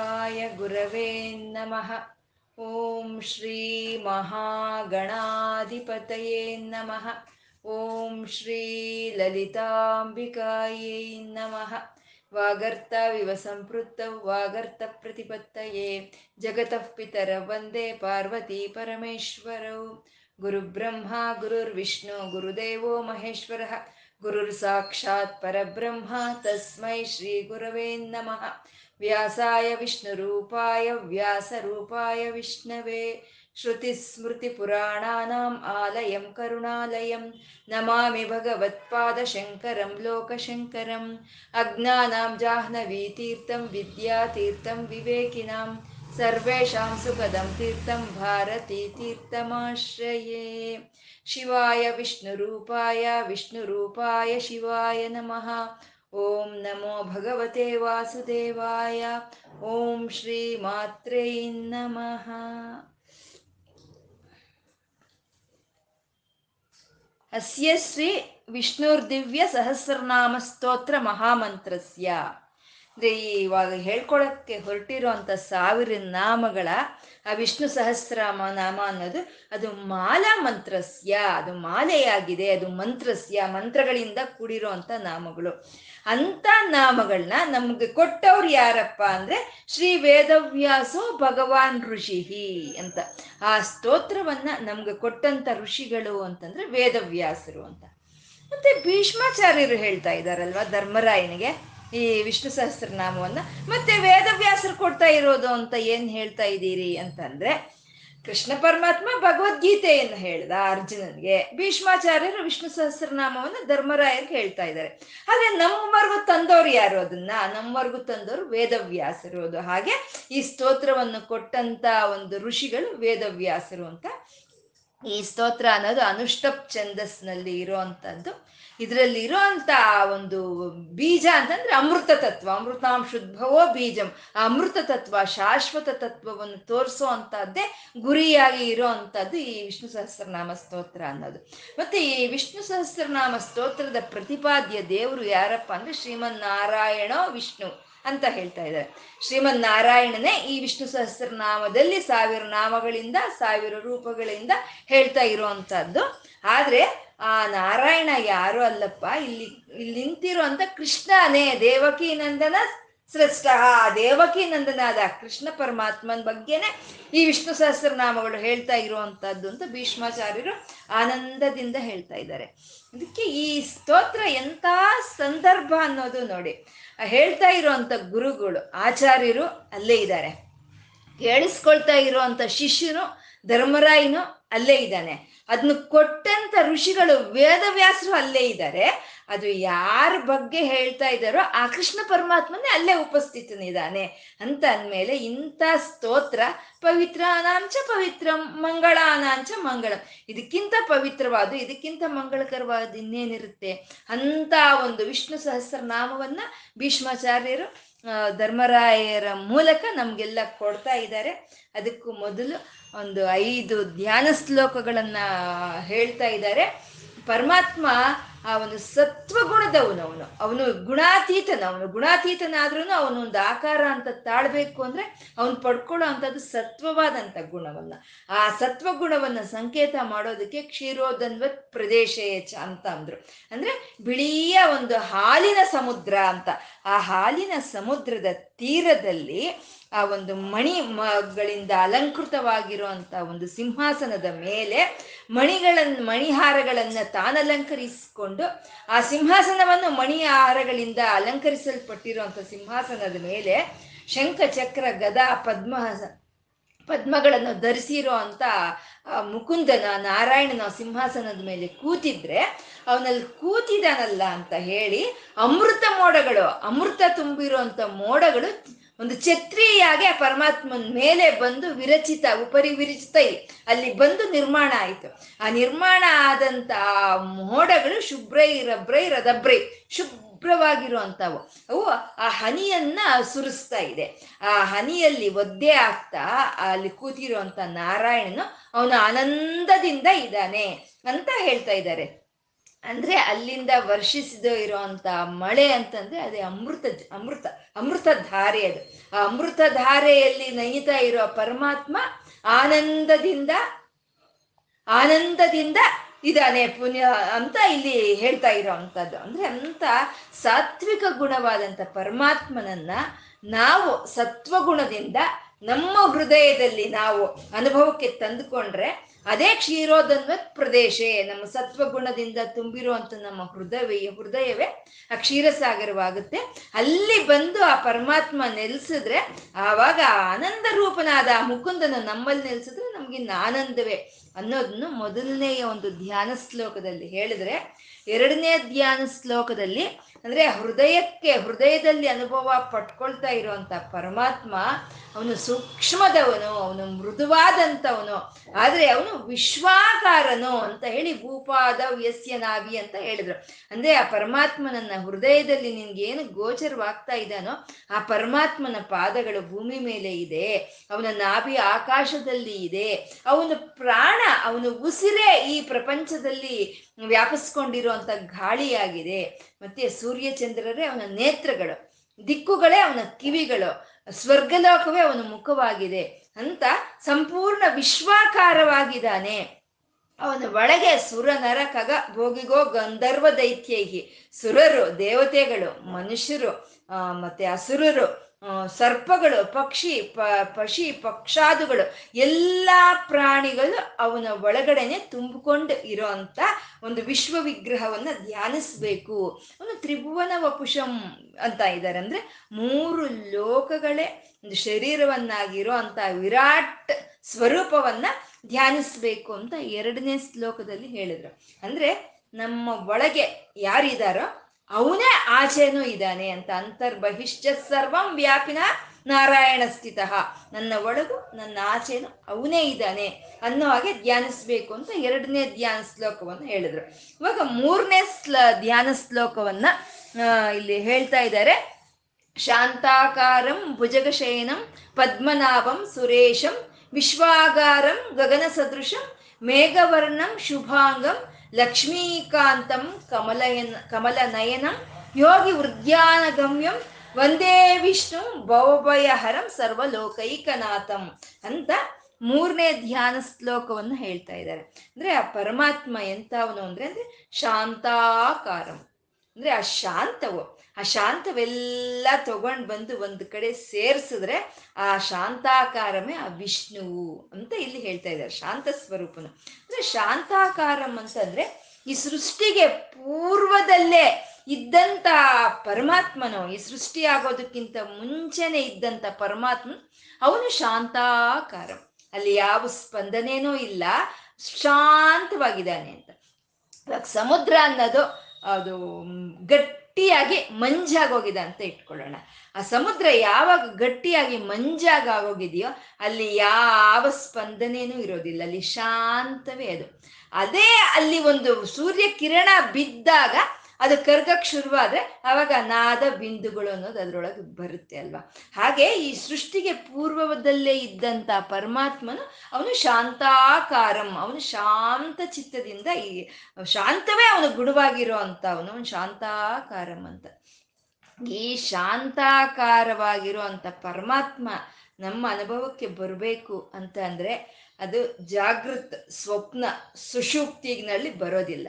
ವೆಂಕಟೇಶಾಯ ಗುರವೇ ನಮಃ. ಓಂ ಶ್ರೀ ಮಹಾಗಣಾಧಿಪತಯೇ ನಮಃ. ಓಂ ಶ್ರೀ ಲಲಿತಾಂಬಿಕಾಯೈ ನಮಃ. ವಾಗರ್ತಾವಿವ ಸಂಪೃತ್ತೌ ವಾಗರ್ತ ಪ್ರತಿಪತ್ತಯೇ ಜಗತಃ ಪಿತರ ವಂದೇ ಪಾರ್ವತೀ ಪರಮೇಶ್ವರೌ. ಗುರುಬ್ರಹ್ಮ ಗುರುರ್ವಿಷ್ಣು ಗುರುದೇವೋ ಮಹೇಶ್ವರ. ಗುರುರ್ ಸಾಕ್ಷಾತ್ ಪರಬ್ರಹ್ಮ ತಸ್ಮೈ ಶ್ರೀ ಗುರವೇ ನಮಃ. ವ್ಯಾಸಾಯ ವಿಷ್ಣುರೂಪಾಯ ವ್ಯಾಸರೂಪಾಯ ವಿಷ್ಣವೇ. ಶ್ರುತಿಸ್ಮೃತಿಪುರಾಣಾನಾಂ ಆಲಯಂ ಕರುಣಾಲಯಂ ನಮಾಮಿ ಭಗವತ್ಪಾದಶಂಕರಂ ಲೋಕಶಂಕರಂ. ಅಜ್ಞಾನಾಂ ಜಾಹ್ನವೀತೀರ್ಥಂ ವಿದ್ಯಾತೀರ್ಥಂ ವಿವೇಕಿನಾಂ ಸರ್ವೇಷಾಂ ಸುಖದಂ ತೀರ್ಥಂ ಭಾರತೀತೀರ್ಥಮಾಶ್ರಯೇ. ಶಿವಾಯ ವಿಷ್ಣುರೂಪಾಯ ಶಿವಾಯ ನಮಃ. ಓಂ ನಮೋ ಭಗವತೆ ವಾಸುದೇವಾಯ. ಓಂ ಶ್ರೀ ಮಾತ್ರೇ ನಮಃ. ಅಸ್ಯ ಶ್ರೀ ವಿಷ್ಣುರ್ದಿವ್ಯ ಸಹಸ್ರನಾಮ ಸ್ತೋತ್ರ ಮಹಾಮಂತ್ರಸ್ಯ ಅಂದರೆ ಇವಾಗ ಹೇಳ್ಕೊಳಕ್ಕೆ ಹೊರಟಿರೋಂಥ 1000 ನಾಮಗಳ ಆ ವಿಷ್ಣು ಸಹಸ್ರನಾಮ ಅನ್ನೋದು ಅದು ಮಾಲಾ ಮಂತ್ರಸ್ಯ, ಅದು ಮಾಲೆಯಾಗಿದೆ, ಅದು ಮಂತ್ರಸ್ಯ, ಮಂತ್ರಗಳಿಂದ ಕೂಡಿರೋ ಅಂಥ ನಾಮಗಳು. ಅಂಥ ನಾಮಗಳನ್ನ ನಮ್ಗೆ ಕೊಟ್ಟವ್ರು ಯಾರಪ್ಪ ಅಂದರೆ ಶ್ರೀ ವೇದವ್ಯಾಸೋ ಭಗವಾನ್ ಋಷಿ ಅಂತ. ಆ ಸ್ತೋತ್ರವನ್ನು ನಮ್ಗೆ ಕೊಟ್ಟಂಥ ಋಷಿಗಳು ಅಂತಂದರೆ ವೇದವ್ಯಾಸರು ಅಂತ. ಮತ್ತು ಭೀಷ್ಮಾಚಾರ್ಯರು ಹೇಳ್ತಾ ಇದ್ದಾರಲ್ವ ಧರ್ಮರಾಯನಿಗೆ ಈ ವಿಷ್ಣು ಸಹಸ್ರನಾಮವನ್ನು, ಮತ್ತೆ ವೇದವ್ಯಾಸರು ಕೊಡ್ತಾ ಇರೋದು ಅಂತ ಏನು ಹೇಳ್ತಾ ಇದ್ದೀರಿ ಅಂತಂದರೆ, ಕೃಷ್ಣ ಪರಮಾತ್ಮ ಭಗವದ್ಗೀತೆಯನ್ನು ಹೇಳ್ದ ಅರ್ಜುನನಿಗೆ, ಭೀಷ್ಮಾಚಾರ್ಯರು ವಿಷ್ಣು ಸಹಸ್ರನಾಮವನ್ನು ಧರ್ಮರಾಯರಿಗೆ ಹೇಳ್ತಾ ಇದ್ದಾರೆ. ಆದರೆ ನಮ್ಮವರೆಗೂ ತಂದವರು ಯಾರು, ಅದನ್ನ ನಮ್ಮವರೆಗೂ ತಂದವರು ವೇದವ್ಯಾಸರು. ಅದು ಹಾಗೆ ಈ ಸ್ತೋತ್ರವನ್ನು ಕೊಟ್ಟಂತ ಒಂದು ಋಷಿಗಳು ವೇದವ್ಯಾಸರು ಅಂತ. ಈ ಸ್ತೋತ್ರ ಅನ್ನೋದು ಅನುಷ್ಟಪ್ ಛಂದಸ್ನಲ್ಲಿ ಇರೋವಂಥದ್ದು. ಇದರಲ್ಲಿ ಇರೋಂಥ ಒಂದು ಬೀಜ ಅಂತಂದರೆ ಅಮೃತ ತತ್ವ, ಅಮೃತಾಂ ಶುದ್ಭವೋ ಬೀಜಂ, ಆ ಅಮೃತ ತತ್ವ ಶಾಶ್ವತ ತತ್ವವನ್ನು ತೋರಿಸೋ ಅಂಥದ್ದೇ ಗುರಿಯಾಗಿ ಇರೋ ಅಂಥದ್ದು ಈ ವಿಷ್ಣು ಸಹಸ್ರನಾಮ ಸ್ತೋತ್ರ ಅನ್ನೋದು. ಮತ್ತು ಈ ವಿಷ್ಣು ಸಹಸ್ರನಾಮ ಸ್ತೋತ್ರದ ಪ್ರತಿಪಾದ್ಯ ದೇವರು ಯಾರಪ್ಪ ಅಂದರೆ ಶ್ರೀಮನ್ನಾರಾಯಣೋ ವಿಷ್ಣು ಅಂತ ಹೇಳ್ತಾ ಇದ್ದಾರೆ. ಶ್ರೀಮನ್ನಾರಾಯಣನೇ ಈ ವಿಷ್ಣು ಸಹಸ್ರನಾಮದಲ್ಲಿ 1000 ನಾಮಗಳಿಂದ 1000 ರೂಪಗಳಿಂದ ಹೇಳ್ತಾ ಇರುವಂತಹದ್ದು. ಆದ್ರೆ ಆ ನಾರಾಯಣ ಯಾರು ಅಲ್ಲಪ್ಪ, ಇಲ್ಲಿ ನಿಂತಿರುವಂತ ಕೃಷ್ಣನೇ, ದೇವಕೀನಂದನ ಸೃಷ್ಟ ಆ ದೇವಕೀನಂದನಾದ ಕೃಷ್ಣ ಪರಮಾತ್ಮನ ಬಗ್ಗೆನೆ ಈ ವಿಷ್ಣು ಸಹಸ್ರನಾಮಗಳು ಹೇಳ್ತಾ ಇರುವಂತಹದ್ದು ಅಂತ ಭೀಷ್ಮಾಚಾರ್ಯರು ಆನಂದದಿಂದ ಹೇಳ್ತಾ ಇದ್ದಾರೆ. ಅದಕ್ಕೆ ಈ ಸ್ತೋತ್ರ ಎಂಥ ಸಂದರ್ಭ ಅನ್ನೋದು ನೋಡಿ. ಹೇಳ್ತಾ ಇರೋವಂಥ ಗುರುಗಳು ಆಚಾರ್ಯರು ಅಲ್ಲೇ ಇದ್ದಾರೆ, ಕೇಳಿಸ್ಕೊಳ್ತಾ ಇರೋವಂಥ ಶಿಷ್ಯನು ಧರ್ಮರಾಯನು ಅಲ್ಲೇ ಇದ್ದಾನೆ, ಅದನ್ನು ಕೊಟ್ಟಂತ ಋಷಿಗಳು ವೇದವ್ಯಾಸರು ಅಲ್ಲೇ ಇದ್ದಾರೆ. ಅದು ಯಾರ ಬಗ್ಗೆ ಹೇಳ್ತಾ ಇದ್ದಾರೋ ಆ ಕೃಷ್ಣ ಪರಮಾತ್ಮನೇ ಅಲ್ಲೇ ಉಪಸ್ಥಿತನಿದ್ದಾನೆ ಅಂತ ಅಂದಮೇಲೆ ಇಂಥ ಸ್ತೋತ್ರ ಪವಿತ್ರಾನಾಂಚ ಪವಿತ್ರಂ ಮಂಗಳಾನಾಂಚ ಮಂಗಳಂ, ಇದಕ್ಕಿಂತ ಪವಿತ್ರವಾದ ಇದಕ್ಕಿಂತ ಮಂಗಳಕರವಾದ ಇನ್ನೇನಿರುತ್ತೆ ಅಂತ ಒಂದು ವಿಷ್ಣು ಸಹಸ್ರನಾಮವನ್ನು ಭೀಷ್ಮಾಚಾರ್ಯರು ಧರ್ಮರಾಯರ ಮೂಲಕ ನಮಗೆಲ್ಲ ಕೊಡ್ತಾ ಇದ್ದಾರೆ. ಅದಕ್ಕೂ ಮೊದಲು ಒಂದು 5 ಧ್ಯಾನ ಶ್ಲೋಕಗಳನ್ನು ಹೇಳ್ತಾ ಇದ್ದಾರೆ. ಪರಮಾತ್ಮ ಆ ಒಂದು ಸತ್ವಗುಣದವನು, ಅವನು ಗುಣಾತೀತನ, ಅವನು ಗುಣಾತೀತನಾದ್ರೂ ಅವನೊಂದು ಆಕಾರ ಅಂತ ತಾಳ್ಬೇಕು ಅಂದರೆ ಅವನು ಪಡ್ಕೊಳ್ಳೋ ಅಂಥದ್ದು ಸತ್ವವಾದಂಥ ಗುಣವನ್ನು. ಆ ಸತ್ವಗುಣವನ್ನು ಸಂಕೇತ ಮಾಡೋದಕ್ಕೆ ಕ್ಷೀರೋದನ್ವತ್ ಪ್ರದೇಶ ಅಂತ ಅಂದರು. ಅಂದರೆ ಬಿಳಿಯ ಒಂದು ಹಾಲಿನ ಸಮುದ್ರ ಅಂತ. ಆ ಹಾಲಿನ ಸಮುದ್ರದ ತೀರದಲ್ಲಿ ಆ ಒಂದು ಮಣಿಗಳಿಂದ ಅಲಂಕೃತವಾಗಿರುವಂಥ ಒಂದು ಸಿಂಹಾಸನದ ಮೇಲೆ ಮಣಿಹಾರಗಳನ್ನು ತಾನಲಂಕರಿಸಿಕೊಂಡು ಆ ಸಿಂಹಾಸನವನ್ನು ಮಣಿಹಾರಗಳಿಂದ ಅಲಂಕರಿಸಲ್ಪಟ್ಟಿರುವಂಥ ಸಿಂಹಾಸನದ ಮೇಲೆ ಶಂಖ ಚಕ್ರ ಗದಾ ಪದ್ಮಗಳನ್ನು ಧರಿಸಿರೋ ಅಂಥ ಮುಕುಂದನ ನಾರಾಯಣನ ಸಿಂಹಾಸನದ ಮೇಲೆ ಕೂತಿದ್ರೆ ಅವನಲ್ಲಿ ಕೂತಿದಾನಲ್ಲ ಅಂತ ಹೇಳಿ ಅಮೃತ ಮೋಡಗಳು, ಅಮೃತ ತುಂಬಿರುವಂಥ ಮೋಡಗಳು ಒಂದು ಛತ್ರಿಯಾಗೆ ಆ ಪರಮಾತ್ಮನ ಮೇಲೆ ಬಂದು ವಿರಚಿತ ಉಪರಿ ವಿರಚಿತೈ ಅಲ್ಲಿ ಬಂದು ನಿರ್ಮಾಣ ಆಯಿತು. ಆ ನಿರ್ಮಾಣ ಆದಂಥ ಮೋಡಗಳು ಶುಭ್ರೈ ರಬ್ರೈ ರದಬ್ರೈ ಶುಭ್ರವಾಗಿರುವಂಥವು. ಅವು ಆ ಹನಿಯನ್ನ ಸುರಿಸ್ತಾ ಇದೆ. ಆ ಹನಿಯಲ್ಲಿ ಒದ್ದೆ ಆಗ್ತಾ ಅಲ್ಲಿ ಕೂತಿರುವಂಥ ನಾರಾಯಣನು ಅವನು ಆನಂದದಿಂದ ಇದ್ದಾನೆ ಅಂತ ಹೇಳ್ತಾ ಇದ್ದಾರೆ. ಅಂದ್ರೆ ಅಲ್ಲಿಂದ ವರ್ಷಿಸದೇ ಇರೋಂಥ ಮಳೆ ಅಂತಂದ್ರೆ ಅದೇ ಅಮೃತ ಧಾರೆ. ಅದು ಆ ಅಮೃತ ಧಾರೆಯಲ್ಲಿ ನೈತಾ ಇರೋ ಪರಮಾತ್ಮ ಆನಂದದಿಂದ ಇದಾನೆ ಪುಣ್ಯ ಅಂತ ಇಲ್ಲಿ ಹೇಳ್ತಾ ಇರೋ ಅಂಥದ್ದು. ಅಂದ್ರೆ ಅಂತ ಸಾತ್ವಿಕ ಗುಣವಾದಂಥ ಪರಮಾತ್ಮನನ್ನ ನಾವು ಸತ್ವಗುಣದಿಂದ ನಮ್ಮ ಹೃದಯದಲ್ಲಿ ನಾವು ಅನುಭವಕ್ಕೆ ತಂದುಕೊಂಡ್ರೆ ಅದೇ ಕ್ಷೀರೋದನ್ವತ್ ಪ್ರದೇಶ, ನಮ್ಮ ಸತ್ವಗುಣದಿಂದ ತುಂಬಿರುವಂಥ ನಮ್ಮ ಹೃದಯವೇ ಆ ಕ್ಷೀರಸಾಗರವಾಗುತ್ತೆ. ಅಲ್ಲಿ ಬಂದು ಆ ಪರಮಾತ್ಮ ನೆಲೆಸಿದ್ರೆ ಆವಾಗ ಆನಂದ ರೂಪನಾದ ಆ ಮುಕುಂದನ ನಮ್ಮಲ್ಲಿ ನೆಲೆಸಿದ್ರೆ ನಮಗಿನ್ನ ಆನಂದವೇ ಅನ್ನೋದನ್ನು ಮೊದಲನೆಯ ಒಂದು ಧ್ಯಾನ ಶ್ಲೋಕದಲ್ಲಿ ಹೇಳಿದ್ರೆ, ಎರಡನೇ ಧ್ಯಾನ ಶ್ಲೋಕದಲ್ಲಿ ಅಂದ್ರೆ ಹೃದಯದಲ್ಲಿ ಅನುಭವ ಪಟ್ಕೊಳ್ತಾ ಇರುವಂತ ಪರಮಾತ್ಮ ಅವನು ಸೂಕ್ಷ್ಮದವನು, ಅವನು ಮೃದುವಾದಂಥವನು, ಆದ್ರೆ ಅವನು ವಿಶ್ವಾಕಾರನು ಅಂತ ಹೇಳಿ ಭೂಪಾದ ವ್ಯಸ್ಯ ನಾಭಿ ಅಂತ ಹೇಳಿದ್ರು. ಅಂದ್ರೆ ಆ ಪರಮಾತ್ಮನನ್ನ ಹೃದಯದಲ್ಲಿ ನಿನ್ಗೆ ಏನು ಗೋಚರವಾಗ್ತಾ ಇದ್ದಾನೋ ಆ ಪರಮಾತ್ಮನ ಪಾದಗಳು ಭೂಮಿ ಮೇಲೆ ಇದೆ, ಅವನ ನಾಭಿ ಆಕಾಶದಲ್ಲಿ ಇದೆ, ಅವನು ಪ್ರಾಣ, ಅವನು ಉಸಿರೇ ಈ ಪ್ರಪಂಚದಲ್ಲಿ ವ್ಯಾಪಿಸ್ಕೊಂಡಿರುವಂತ ಗಾಳಿಯಾಗಿದೆ, ಮತ್ತೆ ಸೂರ್ಯಚಂದ್ರರೇ ಅವನ ನೇತ್ರಗಳು, ದಿಕ್ಕುಗಳೇ ಅವನ ಕಿವಿಗಳು, ಸ್ವರ್ಗಲೋಕವೇ ಅವನ ಮುಖವಾಗಿದೆ ಅಂತ ಸಂಪೂರ್ಣ ವಿಶ್ವಾಕಾರವಾಗಿದ್ದಾನೆ. ಅವನ ಒಳಗೆ ಸುರ ನರ ಖಗ ಭೋಗಿಗೋ ಗಂಧರ್ವ ದೈತ್ಯೈಹಿ, ಸುರರು, ದೇವತೆಗಳು, ಮನುಷ್ಯರು, ಮತ್ತೆ ಅಸುರರು, ಸರ್ಪಗಳು, ಪಕ್ಷಿ ಪಕ್ಷಾದುಗಳು, ಎಲ್ಲ ಪ್ರಾಣಿಗಳು ಅವನ ಒಳಗಡೆನೆ ತುಂಬಿಕೊಂಡು ಇರೋ ಅಂತ ಒಂದು ವಿಶ್ವ ವಿಗ್ರಹವನ್ನ ಧ್ಯಾನಿಸ್ಬೇಕು. ಅವನು ತ್ರಿಭುವನ ವಪುಷಂ ಅಂತ ಇದ್ದಾರೆ. ಅಂದ್ರೆ ಮೂರು ಲೋಕಗಳೇ ಒಂದು ಶರೀರವನ್ನಾಗಿರೋ ಅಂತ ವಿರಾಟ್ ಸ್ವರೂಪವನ್ನ ಧ್ಯಾನಿಸ್ಬೇಕು ಅಂತ ಎರಡನೇ ಶ್ಲೋಕದಲ್ಲಿ ಹೇಳಿದ್ರು. ಅಂದ್ರೆ ನಮ್ಮ ಒಳಗೆ ಯಾರಿದ್ದಾರೋ ಅವನೇ ಆಚೆನೂ ಇದ್ದಾನೆ ಅಂತ. ಅಂತರ್ಬಹಿಶ್ಚ ಸರ್ವಂ ವ್ಯಾಪಿನ ನಾರಾಯಣ ಸ್ಥಿತ, ನನ್ನ ಒಳಗು ನನ್ನ ಆಚೆನೂ ಅವನೇ ಇದ್ದಾನೆ ಅನ್ನೋ ಹಾಗೆ ಧ್ಯಾನಿಸ್ಬೇಕು ಅಂತ ಎರಡನೇ ಧ್ಯಾನ ಶ್ಲೋಕವನ್ನು ಹೇಳಿದ್ರು. ಇವಾಗ ಮೂರನೇ ಧ್ಯಾನ ಶ್ಲೋಕವನ್ನ ಇಲ್ಲಿ ಹೇಳ್ತಾ ಇದ್ದಾರೆ. ಶಾಂತಾಕಾರಂ ಭುಜಗಶಯನಂ ಪದ್ಮನಾಭಂ ಸುರೇಶಂ ವಿಶ್ವಾಗಾರಂ ಗಗನ ಸದೃಶಂ ಮೇಘವರ್ಣಂ ಶುಭಾಂಗಂ ಲಕ್ಷ್ಮೀಕಾಂತಂ ಕಮಲನಯನಂ ಯೋಗಿ ಉದ್ಯಾನಗಮ್ಯಂ ವಂದೇ ವಿಷ್ಣು ಭವಭಯಹರಂ ಸರ್ವಲೋಕೈಕನಾಥಂ ಅಂತ ಮೂರನೇ ಧ್ಯಾನ ಶ್ಲೋಕವನ್ನು ಹೇಳ್ತಾ ಇದ್ದಾರೆ. ಅಂದ್ರೆ ಆ ಪರಮಾತ್ಮ ಎಂಥವನು ಅಂದ್ರೆ ಅಂದ್ರೆ ಶಾಂತಾಕಾರಂ, ಅಂದ್ರೆ ಆ ಶಾಂತವೆಲ್ಲ ತಗೊಂಡು ಬಂದು ಒಂದು ಕಡೆ ಸೇರಿಸಿದ್ರೆ ಆ ಶಾಂತಾಕಾರಮೇ ಆ ವಿಷ್ಣುವು ಅಂತ ಇಲ್ಲಿ ಹೇಳ್ತಾ ಇದ್ದಾರೆ. ಶಾಂತ ಸ್ವರೂಪನು ಅಂದ್ರೆ ಶಾಂತಾಕಾರಂ ಅಂತಂದ್ರೆ ಈ ಸೃಷ್ಟಿಗೆ ಪೂರ್ವದಲ್ಲೇ ಇದ್ದಂಥ ಪರಮಾತ್ಮನು, ಈ ಸೃಷ್ಟಿ ಆಗೋದಕ್ಕಿಂತ ಮುಂಚೆನೆ ಇದ್ದಂಥ ಪರಮಾತ್ಮ ಅವನು ಶಾಂತಾಕಾರಂ. ಅಲ್ಲಿ ಯಾವ ಸ್ಪಂದನೇನೂ ಇಲ್ಲ, ಶಾಂತವಾಗಿದ್ದಾನೆ ಅಂತ. ಇವಾಗ ಸಮುದ್ರ ಅನ್ನೋದು ಅದು ಗಟ್ಟಿಯಾಗಿ ಮಂಜಾಗೋಗಿದೆ ಅಂತ ಇಟ್ಕೊಳ್ಳೋಣ. ಆ ಸಮುದ್ರ ಯಾವಾಗ ಗಟ್ಟಿಯಾಗಿ ಮಂಜಾಗೋಗಿದೆಯೋ ಅಲ್ಲಿ ಯಾವ ಸ್ಪಂದನೇನೂ ಇರೋದಿಲ್ಲ, ಅಲ್ಲಿ ಶಾಂತವೇ ಅದು. ಅದೇ ಅಲ್ಲಿ ಒಂದು ಸೂರ್ಯ ಕಿರಣ ಬಿದ್ದಾಗ ಅದು ಕರ್ಗಕ್ಕೆ ಶುರುವಾದ್ರೆ ಆವಾಗ ನಾದ ಬಿಂದುಗಳು ಅನ್ನೋದು ಅದರೊಳಗೆ ಬರುತ್ತೆ ಅಲ್ವಾ. ಹಾಗೆ ಈ ಸೃಷ್ಟಿಗೆ ಪೂರ್ವದಲ್ಲೇ ಇದ್ದಂಥ ಪರಮಾತ್ಮನು ಅವನು ಶಾಂತಾಕಾರಂ, ಅವನು ಶಾಂತ ಚಿತ್ತದಿಂದ ಈ ಶಾಂತವೇ ಅವನು ಗುಣವಾಗಿರೋ ಅಂತ ಅವನು ಶಾಂತಾಕಾರಂ ಅಂತ. ಈ ಶಾಂತಾಕಾರವಾಗಿರೋ ಅಂಥ ಪರಮಾತ್ಮ ನಮ್ಮ ಅನುಭವಕ್ಕೆ ಬರಬೇಕು ಅಂತ ಅಂದ್ರೆ ಅದು ಜಾಗೃತ್, ಸ್ವಪ್ನ, ಸುಷುಪ್ತಿನಲ್ಲಿ ಬರೋದಿಲ್ಲ.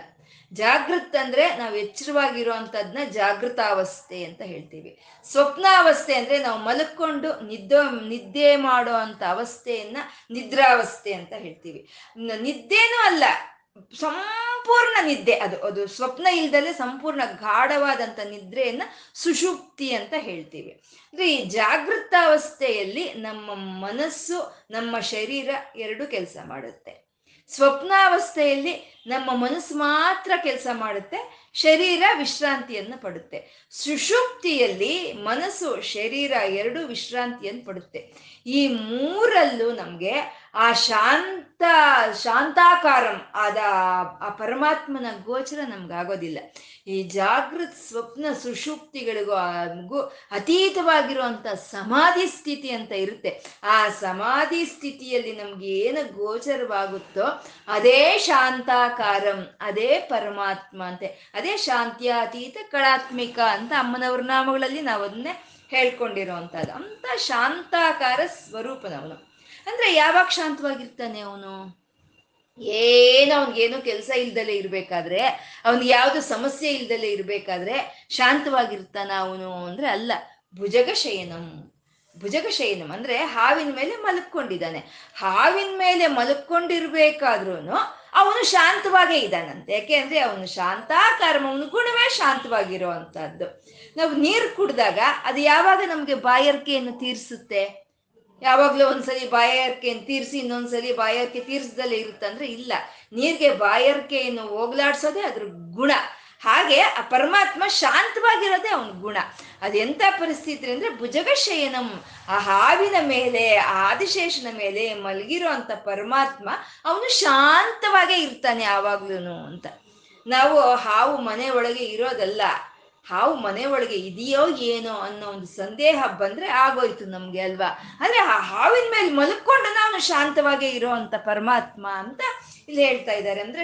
ಜಾಗೃತ್ ಅಂದ್ರೆ ನಾವು ಎಚ್ಚರವಾಗಿರುವಂಥದ್ದನ್ನ ಜಾಗೃತಾವಸ್ಥೆ ಅಂತ ಹೇಳ್ತೀವಿ. ಸ್ವಪ್ನಾವಸ್ಥೆ ಅಂದ್ರೆ ನಾವು ಮಲಕೊಂಡು ನಿದ್ದೆ ಮಾಡೋ ಅಂಥ ಅವಸ್ಥೆಯನ್ನ ನಿದ್ರಾವಸ್ಥೆ ಅಂತ ಹೇಳ್ತೀವಿ. ನಿದ್ದೇನೂ ಅಲ್ಲ, ಸಂಪೂರ್ಣ ನಿದ್ದೆ ಅದು, ಅದು ಸ್ವಪ್ನ ಇಲ್ದಲೇ ಸಂಪೂರ್ಣ ಗಾಢವಾದಂಥ ನಿದ್ರೆಯನ್ನ ಸುಷುಪ್ತಿ ಅಂತ ಹೇಳ್ತೀವಿ. ಅಂದ್ರೆ ಈ ಜಾಗೃತಾವಸ್ಥೆಯಲ್ಲಿ ನಮ್ಮ ಮನಸ್ಸು, ನಮ್ಮ ಶರೀರ ಎರಡು ಕೆಲಸ ಮಾಡುತ್ತೆ. ಸ್ವಪ್ನಾವಸ್ಥೆಯಲ್ಲಿ ನಮ್ಮ ಮನಸ್ಸು ಮಾತ್ರ ಕೆಲಸ ಮಾಡುತ್ತೆ, ಶರೀರ ವಿಶ್ರಾಂತಿಯನ್ನು ಪಡುತ್ತೆ. ಸುಷುಪ್ತಿಯಲ್ಲಿ ಮನಸ್ಸು, ಶರೀರ ಎರಡೂ ವಿಶ್ರಾಂತಿಯನ್ನು ಪಡುತ್ತೆ. ಈ ಮೂರಲ್ಲೂ ನಮಗೆ ಆ ಶಾಂತಾಕಾರಂ ಆದ ಆ ಪರಮಾತ್ಮನ ಗೋಚರ ನಮ್ಗಾಗೋದಿಲ್ಲ. ಈ ಜಾಗೃತ, ಸ್ವಪ್ನ, ಸುಷುಪ್ತಿಗಳಿಗೂ ಅತೀತವಾಗಿರುವಂಥ ಸಮಾಧಿ ಸ್ಥಿತಿ ಅಂತ ಇರುತ್ತೆ. ಆ ಸಮಾಧಿ ಸ್ಥಿತಿಯಲ್ಲಿ ನಮ್ಗೆ ಏನು ಗೋಚರವಾಗುತ್ತೋ ಅದೇ ಶಾಂತಾಕಾರ ನಿರಾಕಾರಂ, ಅದೇ ಪರಮಾತ್ಮ ಅಂತೆ, ಅದೇ ಶಾಂತ್ಯಾತೀತ ಕಳಾತ್ಮಿಕ ಅಂತ ಅಮ್ಮನವ್ರ ನಾಮಗಳಲ್ಲಿ ನಾವು ಅದನ್ನೇ ಹೇಳ್ಕೊಂಡಿರೋವಂಥದ್ದು. ಅಂತ ಶಾಂತಾಕಾರ ಸ್ವರೂಪನವನು. ಅಂದ್ರೆ ಯಾವಾಗ ಶಾಂತವಾಗಿರ್ತಾನೆ ಅವನು? ಅವನಿಗೇನು ಕೆಲಸ ಇಲ್ದಲೇ ಇರ್ಬೇಕಾದ್ರೆ, ಅವನಿಗೆ ಯಾವುದು ಸಮಸ್ಯೆ ಇಲ್ದಲೇ ಇರ್ಬೇಕಾದ್ರೆ ಶಾಂತವಾಗಿರ್ತಾನ ಅವನು ಅಂದ್ರೆ ಅಲ್ಲ. ಭುಜಗಶಯನಂ, ಭುಜಗಶಯನಂ ಅಂದ್ರೆ ಹಾವಿನ ಮೇಲೆ ಮಲಕ್ಕೊಂಡಿದ್ದಾನೆ. ಹಾವಿನ ಮೇಲೆ ಮಲಕ್ಕೊಂಡಿರ್ಬೇಕಾದ್ರೂ ಅವನು ಶಾಂತವಾಗೇ ಇದ್ದಾನಂತೆ. ಯಾಕೆ ಅಂದ್ರೆ ಅವನು ಶಾಂತಾಕರ್ಮವನು, ಗುಣವೇ ಶಾಂತವಾಗಿರುವಂತಹದ್ದು. ನಾವು ನೀರು ಕುಡ್ದಾಗ ಅದು ಯಾವಾಗ ನಮ್ಗೆ ಬಾಯಾರಿಕೆಯನ್ನು ತೀರಿಸುತ್ತೆ? ಯಾವಾಗ್ಲೂ ಒಂದ್ಸಲಿ ಬಾಯಾರಿಕೆಯನ್ನು ತೀರಿಸಿ ಇನ್ನೊಂದ್ಸಲಿ ಬಾಯಾರಿಕೆ ತೀರಿಸ್ದಲ್ಲೇ ಇರುತ್ತಂದ್ರೆ ಇಲ್ಲ. ನೀರಿಗೆ ಬಾಯಾರಿಕೆಯನ್ನು ಹೋಗ್ಲಾಡ್ಸೋದೇ ಅದ್ರ ಗುಣ. ಹಾಗೆ ಆ ಪರಮಾತ್ಮ ಶಾಂತವಾಗಿರೋದೇ ಅವನ ಗುಣ. ಅದೆಂಥ ಪರಿಸ್ಥಿತಿ ಅಂದ್ರೆ ಭುಜಗಶಯನಂ, ಆ ಹಾವಿನ ಮೇಲೆ, ಆ ಆದಿಶೇಷನ ಮೇಲೆ ಮಲಗಿರೋ ಅಂತ ಪರಮಾತ್ಮ ಅವನು ಶಾಂತವಾಗೇ ಇರ್ತಾನೆ ಯಾವಾಗ್ಲೂ ಅಂತ. ನಾವು ಹಾವು ಮನೆ ಒಳಗೆ ಇರೋದಲ್ಲ, ಹಾವು ಮನೆ ಒಳಗೆ ಇದೆಯೋ ಏನೋ ಅನ್ನೋ ಒಂದು ಸಂದೇಹ ಬಂದ್ರೆ ಆಗೋಯ್ತು ನಮ್ಗೆ ಅಲ್ವಾ? ಅಂದ್ರೆ ಆ ಹಾವಿನ ಮೇಲೆ ಮಲಕ್ಕೊಂಡು ನಾವು ಶಾಂತವಾಗೇ ಇರೋ ಅಂತ ಪರಮಾತ್ಮ ಅಂತ ಇಲ್ಲಿ ಹೇಳ್ತಾ ಇದ್ದಾರೆ. ಅಂದ್ರೆ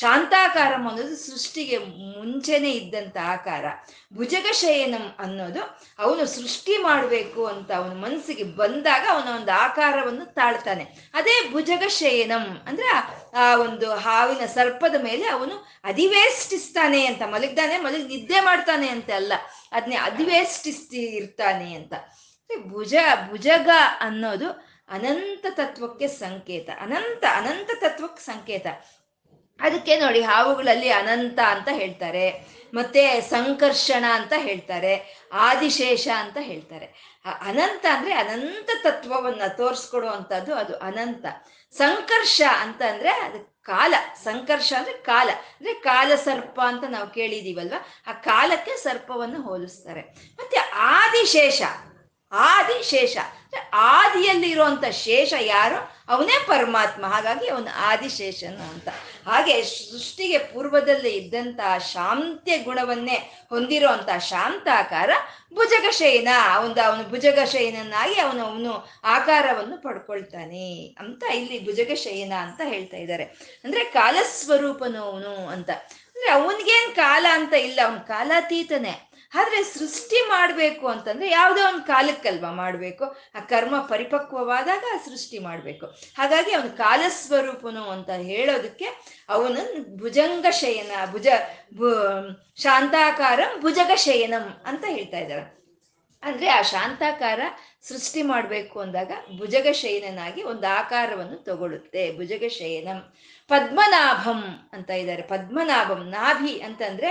ಶಾಂತಾಕಾರಂ ಅನ್ನೋದು ಸೃಷ್ಟಿಗೆ ಮುಂಚೆನೆ ಇದ್ದಂತ ಆಕಾರ. ಭುಜಗಶಯನಂ ಅನ್ನೋದು ಅವನು ಸೃಷ್ಟಿ ಮಾಡಬೇಕು ಅಂತ ಅವನ ಮನಸ್ಸಿಗೆ ಬಂದಾಗ ಅವನ ಒಂದು ಆಕಾರವನ್ನು ತಾಳ್ತಾನೆ, ಅದೇ ಭುಜಗಶಯನಂ. ಅಂದ್ರೆ ಆ ಒಂದು ಹಾವಿನ ಸರ್ಪದ ಮೇಲೆ ಅವನು ಅಧಿವೇಷ್ಟಿಸ್ತಾನೆ ಅಂತ, ಮಲಗಿ ನಿದ್ದೆ ಮಾಡ್ತಾನೆ ಅಂತ ಅಲ್ಲ, ಅದನ್ನೇ ಅಧಿವೇಷ್ಟಿಸ್ತಿರ್ತಾನೆ ಅಂತ. ಭುಜಗ ಅನ್ನೋದು ಅನಂತ ತತ್ವಕ್ಕೆ ಸಂಕೇತ, ಅನಂತ ತತ್ವಕ್ಕೆ ಸಂಕೇತ. ಅದಕ್ಕೆ ನೋಡಿ ಹಾವುಗಳಲ್ಲಿ ಅನಂತ ಅಂತ ಹೇಳ್ತಾರೆ, ಮತ್ತೆ ಸಂಕರ್ಷಣ ಅಂತ ಹೇಳ್ತಾರೆ, ಆದಿಶೇಷ ಅಂತ ಹೇಳ್ತಾರೆ. ಅನಂತ ಅಂದ್ರೆ ಅನಂತ ತತ್ವವನ್ನ ತೋರಿಸ್ಕೊಡುವಂಥದ್ದು, ಅದು ಅನಂತ. ಸಂಕರ್ಷ ಅಂತ ಅಂದ್ರೆ ಅದು ಕಾಲ, ಸಂಕರ್ಷ ಅಂದ್ರೆ ಕಾಲ, ಅಂದ್ರೆ ಕಾಲ ಸರ್ಪ ಅಂತ ನಾವು ಕೇಳಿದೀವಲ್ವ, ಆ ಕಾಲಕ್ಕೆ ಸರ್ಪವನ್ನು ಹೋಲಿಸ್ತಾರೆ. ಮತ್ತೆ ಆದಿಶೇಷ, ಆದಿಶೇಷ ಅಂದ್ರೆ ಆದಿಯಲ್ಲಿ ಇರುವಂತ ಶೇಷ ಯಾರು? ಅವನೇ ಪರಮಾತ್ಮ. ಹಾಗಾಗಿ ಅವನು ಆದಿಶೇಷನು ಅಂತ. ಹಾಗೆ ಸೃಷ್ಟಿಗೆ ಪೂರ್ವದಲ್ಲಿ ಇದ್ದಂತ ಶಾಂತ್ಯ ಗುಣವನ್ನೇ ಹೊಂದಿರುವಂತ ಶಾಂತಾಕಾರ ಭುಜಗಶಯನ. ಅವನು ಭುಜಗಶಯನನ್ನಾಗಿ ಅವನು ಆಕಾರವನ್ನು ಪಡ್ಕೊಳ್ತಾನೆ ಅಂತ ಇಲ್ಲಿ ಭುಜಗಶಯನ ಅಂತ ಹೇಳ್ತಾ ಇದ್ದಾರೆ. ಅಂದ್ರೆ ಕಾಲಸ್ವರೂಪನು ಅವನು ಅಂತ. ಅಂದ್ರೆ ಅವನಿಗೇನ್ ಕಾಲ ಅಂತ ಇಲ್ಲ, ಅವನು ಕಾಲಾತೀತನೇ. ಆದ್ರೆ ಸೃಷ್ಟಿ ಮಾಡಬೇಕು ಅಂತಂದ್ರೆ ಯಾವುದೋ ಒಂದು ಕಾಲಕ್ಕಲ್ವಾ ಮಾಡಬೇಕು, ಆ ಕರ್ಮ ಪರಿಪಕ್ವವಾದಾಗ ಸೃಷ್ಟಿ ಮಾಡಬೇಕು. ಹಾಗಾಗಿ ಅವನು ಕಾಲಸ್ವರೂಪನು ಅಂತ ಹೇಳೋದಕ್ಕೆ ಅವನು ಭುಜಂಗಶಯನ, ಶಾಂತಾಕಾರಂ ಭುಜಗಶಯನಂ ಅಂತ ಹೇಳ್ತಾ ಇದ್ದಾರೆ. ಅಂದ್ರೆ ಆ ಶಾಂತಾಕಾರ ಸೃಷ್ಟಿ ಮಾಡಬೇಕು ಅಂದಾಗ ಭುಜಗಶಯನನಾಗಿ ಒಂದು ಆಕಾರವನ್ನು ತಗೊಳ್ಳುತ್ತೆ, ಭುಜಗಶಯನಂ. ಪದ್ಮನಾಭಂ ಅಂತ ಇದ್ದಾರೆ. ಪದ್ಮನಾಭಂ, ನಾಭಿ ಅಂತಂದ್ರೆ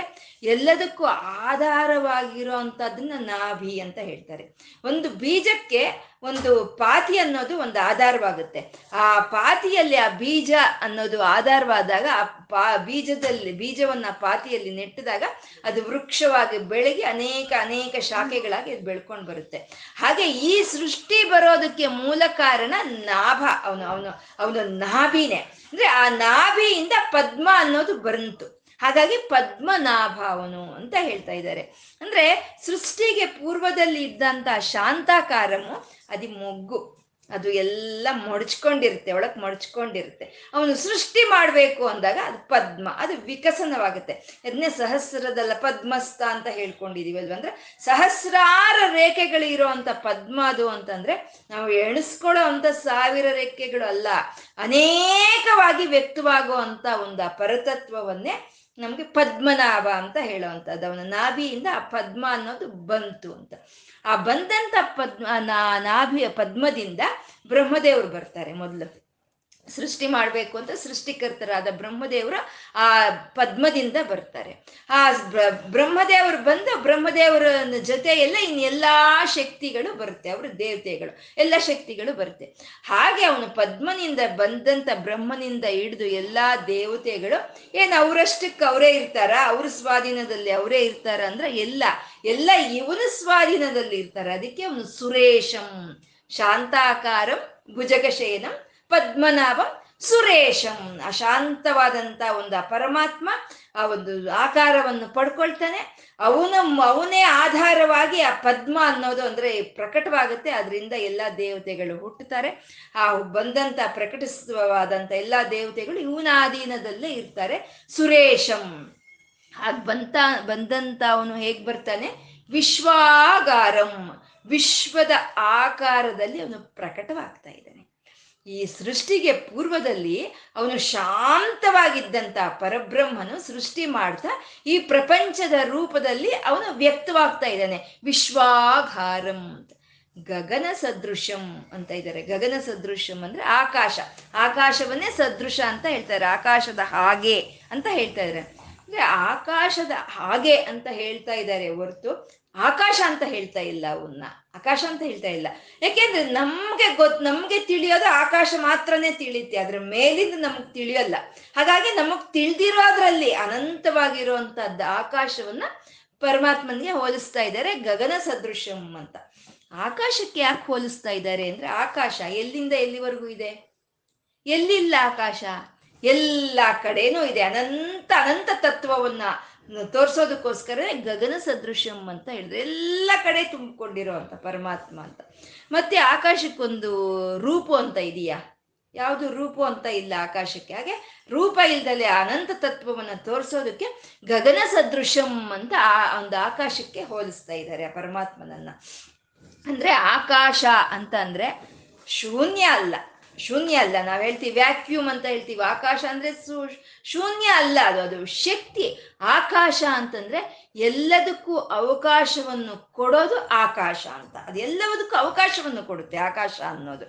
ಎಲ್ಲದಕ್ಕೂ ಆಧಾರವಾಗಿರೋ ಅಂಥದ್ದನ್ನ ನಾಭಿ ಅಂತ ಹೇಳ್ತಾರೆ. ಒಂದು ಬೀಜಕ್ಕೆ ಒಂದು ಪಾತಿ ಅನ್ನೋದು ಒಂದು ಆಧಾರವಾಗುತ್ತೆ. ಆ ಪಾತಿಯಲ್ಲಿ ಆ ಬೀಜ ಅನ್ನೋದು ಆಧಾರವಾದಾಗ, ಆ ಬೀಜವನ್ನ ಪಾತಿಯಲ್ಲಿ ನೆಟ್ಟಿದಾಗ ಅದು ವೃಕ್ಷವಾಗಿ ಬೆಳಗಿ ಅನೇಕ ಶಾಖೆಗಳಾಗಿ ಅದು ಬೆಳ್ಕೊಂಡು ಬರುತ್ತೆ. ಹಾಗೆ ಈ ಸೃಷ್ಟಿ ಬರೋದಕ್ಕೆ ಮೂಲ ಕಾರಣ ನಾಭ, ಅವನು ನಾಭಿನೇ. ಅಂದ್ರೆ ಆ ನಾಭಿಯಿಂದ ಪದ್ಮ ಅನ್ನೋದು ಬಂತು. ಹಾಗಾಗಿ ಪದ್ಮನಾಭ ಅವನು ಅಂತ ಹೇಳ್ತಾ ಇದ್ದಾರೆ. ಅಂದ್ರೆ ಸೃಷ್ಟಿಗೆ ಪೂರ್ವದಲ್ಲಿ ಇದ್ದಂತ ಶಾಂತಾಕಾರಮು ಅದು ಮೊಗ್ಗು, ಅದು ಎಲ್ಲ ಮೊಡಚ್ಕೊಂಡಿರುತ್ತೆ, ಒಳಕ್ ಮೊಡಚ್ಕೊಂಡಿರುತ್ತೆ. ಅವನು ಸೃಷ್ಟಿ ಮಾಡಬೇಕು ಅಂದಾಗ ಅದು ಪದ್ಮ, ಅದು ವಿಕಸನವಾಗುತ್ತೆ. ಅದನ್ನೇ ಸಹಸ್ರದಲ್ಲ ಪದ್ಮಸ್ಥ ಅಂತ ಹೇಳ್ಕೊಂಡಿದೀವಿ ಅಲ್ವ. ಅಂದ್ರೆ ಸಹಸ್ರಾರ ರೇಖೆಗಳು ಇರೋವಂಥ ಪದ್ಮ ಅದು ಅಂತಂದ್ರೆ ನಾವು ಎಣಿಸ್ಕೊಳ್ಳೋ ಅಂಥ ಸಾವಿರ ರೇಖೆಗಳು ಅಲ್ಲ, ಅನೇಕವಾಗಿ ವ್ಯಕ್ತವಾಗುವಂಥ ಒಂದು ಪರತತ್ವವನ್ನೇ ನಮ್ಗೆ ಪದ್ಮನಾಭ ಅಂತ ಹೇಳುವಂಥದ್ದು. ಅವನ ನಾಭಿಯಿಂದ ಆ ಪದ್ಮ ಅನ್ನೋದು ಬಂತು ಅಂತ. ಆ ಬಂದಂತ ನಾಭಿಯ ಪದ್ಮದಿಂದ ಬ್ರಹ್ಮದೇವರು ಬರ್ತಾರೆ. ಮೊದಲು ಸೃಷ್ಟಿ ಮಾಡಬೇಕು ಅಂತ ಸೃಷ್ಟಿಕರ್ತರಾದ ಬ್ರಹ್ಮದೇವರು ಆ ಪದ್ಮದಿಂದ ಬರ್ತಾರೆ. ಆ ಬ್ರಹ್ಮದೇವರು ಬಂದು ಬ್ರಹ್ಮದೇವರ ಜೊತೆಯೆಲ್ಲ ಇನ್ನೆಲ್ಲಾ ಶಕ್ತಿಗಳು ಬರುತ್ತೆ, ಅವರು ದೇವತೆಗಳು, ಎಲ್ಲ ಶಕ್ತಿಗಳು ಬರುತ್ತೆ. ಹಾಗೆ ಅವನು ಪದ್ಮನಿಂದ ಬಂದಂತ ಬ್ರಹ್ಮನಿಂದ ಹಿಡಿದು ಎಲ್ಲಾ ದೇವತೆಗಳು ಏನು ಅವರಷ್ಟಕ್ಕೆ ಅವರೇ ಇರ್ತಾರ, ಅವ್ರ ಸ್ವಾಧೀನದಲ್ಲಿ ಅವರೇ ಇರ್ತಾರ ಅಂದ್ರೆ ಎಲ್ಲ ಇವನ ಸ್ವಾಧೀನದಲ್ಲಿ ಇರ್ತಾರೆ. ಅದಕ್ಕೆ ಅವನು ಸುರೇಶಂ, ಶಾಂತಾಕಾರಂ ಭುಜಗಶಯನಂ, ಪದ್ಮನಾಭಂ ಸುರೇಶಂ, ಅಶಾಂತವಾದಂಥ ಒಂದು ಪರಮಾತ್ಮ ಆ ಒಂದು ಆಕಾರವನ್ನು ಪಡ್ಕೊಳ್ತಾನೆ. ಅವನೇ ಆಧಾರವಾಗಿ ಆ ಪದ್ಮ ಅನ್ನೋದು ಅಂದ್ರೆ ಪ್ರಕಟವಾಗುತ್ತೆ. ಅದರಿಂದ ಎಲ್ಲ ದೇವತೆಗಳು ಹುಟ್ಟುತ್ತಾರೆ. ಆ ಬಂದಂತ ಪ್ರಕಟಿಸವಾದಂಥ ಎಲ್ಲ ದೇವತೆಗಳು ಇವನ ಅಧೀನದಲ್ಲೇ ಇರ್ತಾರೆ. ಸುರೇಶಂ, ಹಾಗೆ ಬಂದಂತ ಅವನು ಹೇಗೆ ಬರ್ತಾನೆ? ವಿಶ್ವಾಗಾರಂ, ವಿಶ್ವದ ಆಕಾರದಲ್ಲಿ ಅವನು ಪ್ರಕಟವಾಗ್ತಾ ಇದ್ದಾನೆ. ಈ ಸೃಷ್ಟಿಗೆ ಪೂರ್ವದಲ್ಲಿ ಅವನು ಶಾಂತವಾಗಿದ್ದಂಥ ಪರಬ್ರಹ್ಮನು ಸೃಷ್ಟಿ ಮಾಡ್ತಾ ಈ ಪ್ರಪಂಚದ ರೂಪದಲ್ಲಿ ಅವನು ವ್ಯಕ್ತವಾಗ್ತಾ ಇದ್ದಾನೆ. ವಿಶ್ವಾಘಾರಂ, ಗಗನ ಸದೃಶಂ ಅಂತ ಇದ್ದಾರೆ. ಗಗನ ಸದೃಶಂ ಅಂದ್ರೆ ಆಕಾಶ, ಆಕಾಶವನ್ನೇ ಸದೃಶ ಅಂತ ಹೇಳ್ತಾರೆ. ಆಕಾಶದ ಹಾಗೆ ಅಂತ ಹೇಳ್ತಾ ಇದ್ದಾರೆ. ಅಂದ್ರೆ ಆಕಾಶದ ಹಾಗೆ ಅಂತ ಹೇಳ್ತಾ ಇದ್ದಾರೆ ಹೊರತು ಆಕಾಶ ಅಂತ ಹೇಳ್ತಾ ಇಲ್ಲ. ಅವನ್ನ ಆಕಾಶ ಅಂತ ಹೇಳ್ತಾ ಇಲ್ಲ. ಯಾಕೆಂದ್ರೆ ನಮ್ಗೆ ತಿಳಿಯೋದು ಆಕಾಶ ಮಾತ್ರನೇ ತಿಳಿಯುತ್ತೆ. ಅದ್ರ ಮೇಲಿಂದ ನಮಗ್ ತಿಳಿಯಲ್ಲ. ಹಾಗಾಗಿ ನಮಗ್ ತಿಳಿದಿರೋದ್ರಲ್ಲಿ ಅನಂತವಾಗಿರುವಂತಹದ್ದು ಆಕಾಶವನ್ನ ಪರಮಾತ್ಮನಿಗೆ ಹೋಲಿಸ್ತಾ ಇದ್ದಾರೆ ಗಗನ ಸದೃಶಂ ಅಂತ. ಆಕಾಶಕ್ಕೆ ಯಾಕೆ ಹೋಲಿಸ್ತಾ ಇದ್ದಾರೆ ಅಂದ್ರೆ, ಆಕಾಶ ಎಲ್ಲಿಂದ ಎಲ್ಲಿವರೆಗೂ ಇದೆ? ಎಲ್ಲಿಲ್ಲ ಆಕಾಶ? ಎಲ್ಲ ಕಡೆನೂ ಇದೆ. ಅನಂತ ಅನಂತ ತತ್ವವನ್ನ ತೋರಿಸೋದಕ್ಕೋಸ್ಕರ ಗಗನ ಸದೃಶಂ ಅಂತ ಹೇಳಿದ್ರೆ ಎಲ್ಲ ಕಡೆ ತುಂಬಿಕೊಂಡಿರೋ ಅಂತ ಪರಮಾತ್ಮ ಅಂತ. ಮತ್ತೆ ಆಕಾಶಕ್ಕೊಂದು ರೂಪು ಅಂತ ಇದೆಯಾ? ಯಾವುದು ರೂಪು ಅಂತ ಇಲ್ಲ ಆಕಾಶಕ್ಕೆ. ಹಾಗೆ ರೂಪ ಇಲ್ದಲೆ ಅನಂತ ತತ್ವವನ್ನು ತೋರಿಸೋದಕ್ಕೆ ಗಗನ ಸದೃಶಂ ಅಂತ ಆ ಒಂದು ಆಕಾಶಕ್ಕೆ ಹೋಲಿಸ್ತಾ ಇದ್ದಾರೆ ಆ ಪರಮಾತ್ಮನನ್ನ. ಅಂದ್ರೆ ಆಕಾಶ ಅಂತ ಅಂದ್ರೆ ಶೂನ್ಯ ಅಲ್ಲ, ಶೂನ್ಯ ಅಲ್ಲ. ನಾವು ಹೇಳ್ತೀವಿ ವ್ಯಾಕ್ಯೂಮ್ ಅಂತ ಹೇಳ್ತೀವಿ. ಆಕಾಶ ಅಂದ್ರೆ ಶೂನ್ಯ ಅಲ್ಲ, ಅದು ಶಕ್ತಿ. ಆಕಾಶ ಅಂತಂದ್ರೆ ಎಲ್ಲದಕ್ಕೂ ಅವಕಾಶವನ್ನು ಕೊಡೋದು ಆಕಾಶ ಅಂತ. ಅದೆಲ್ಲದಕ್ಕೂ ಅವಕಾಶವನ್ನು ಕೊಡುತ್ತೆ ಆಕಾಶ ಅನ್ನೋದು.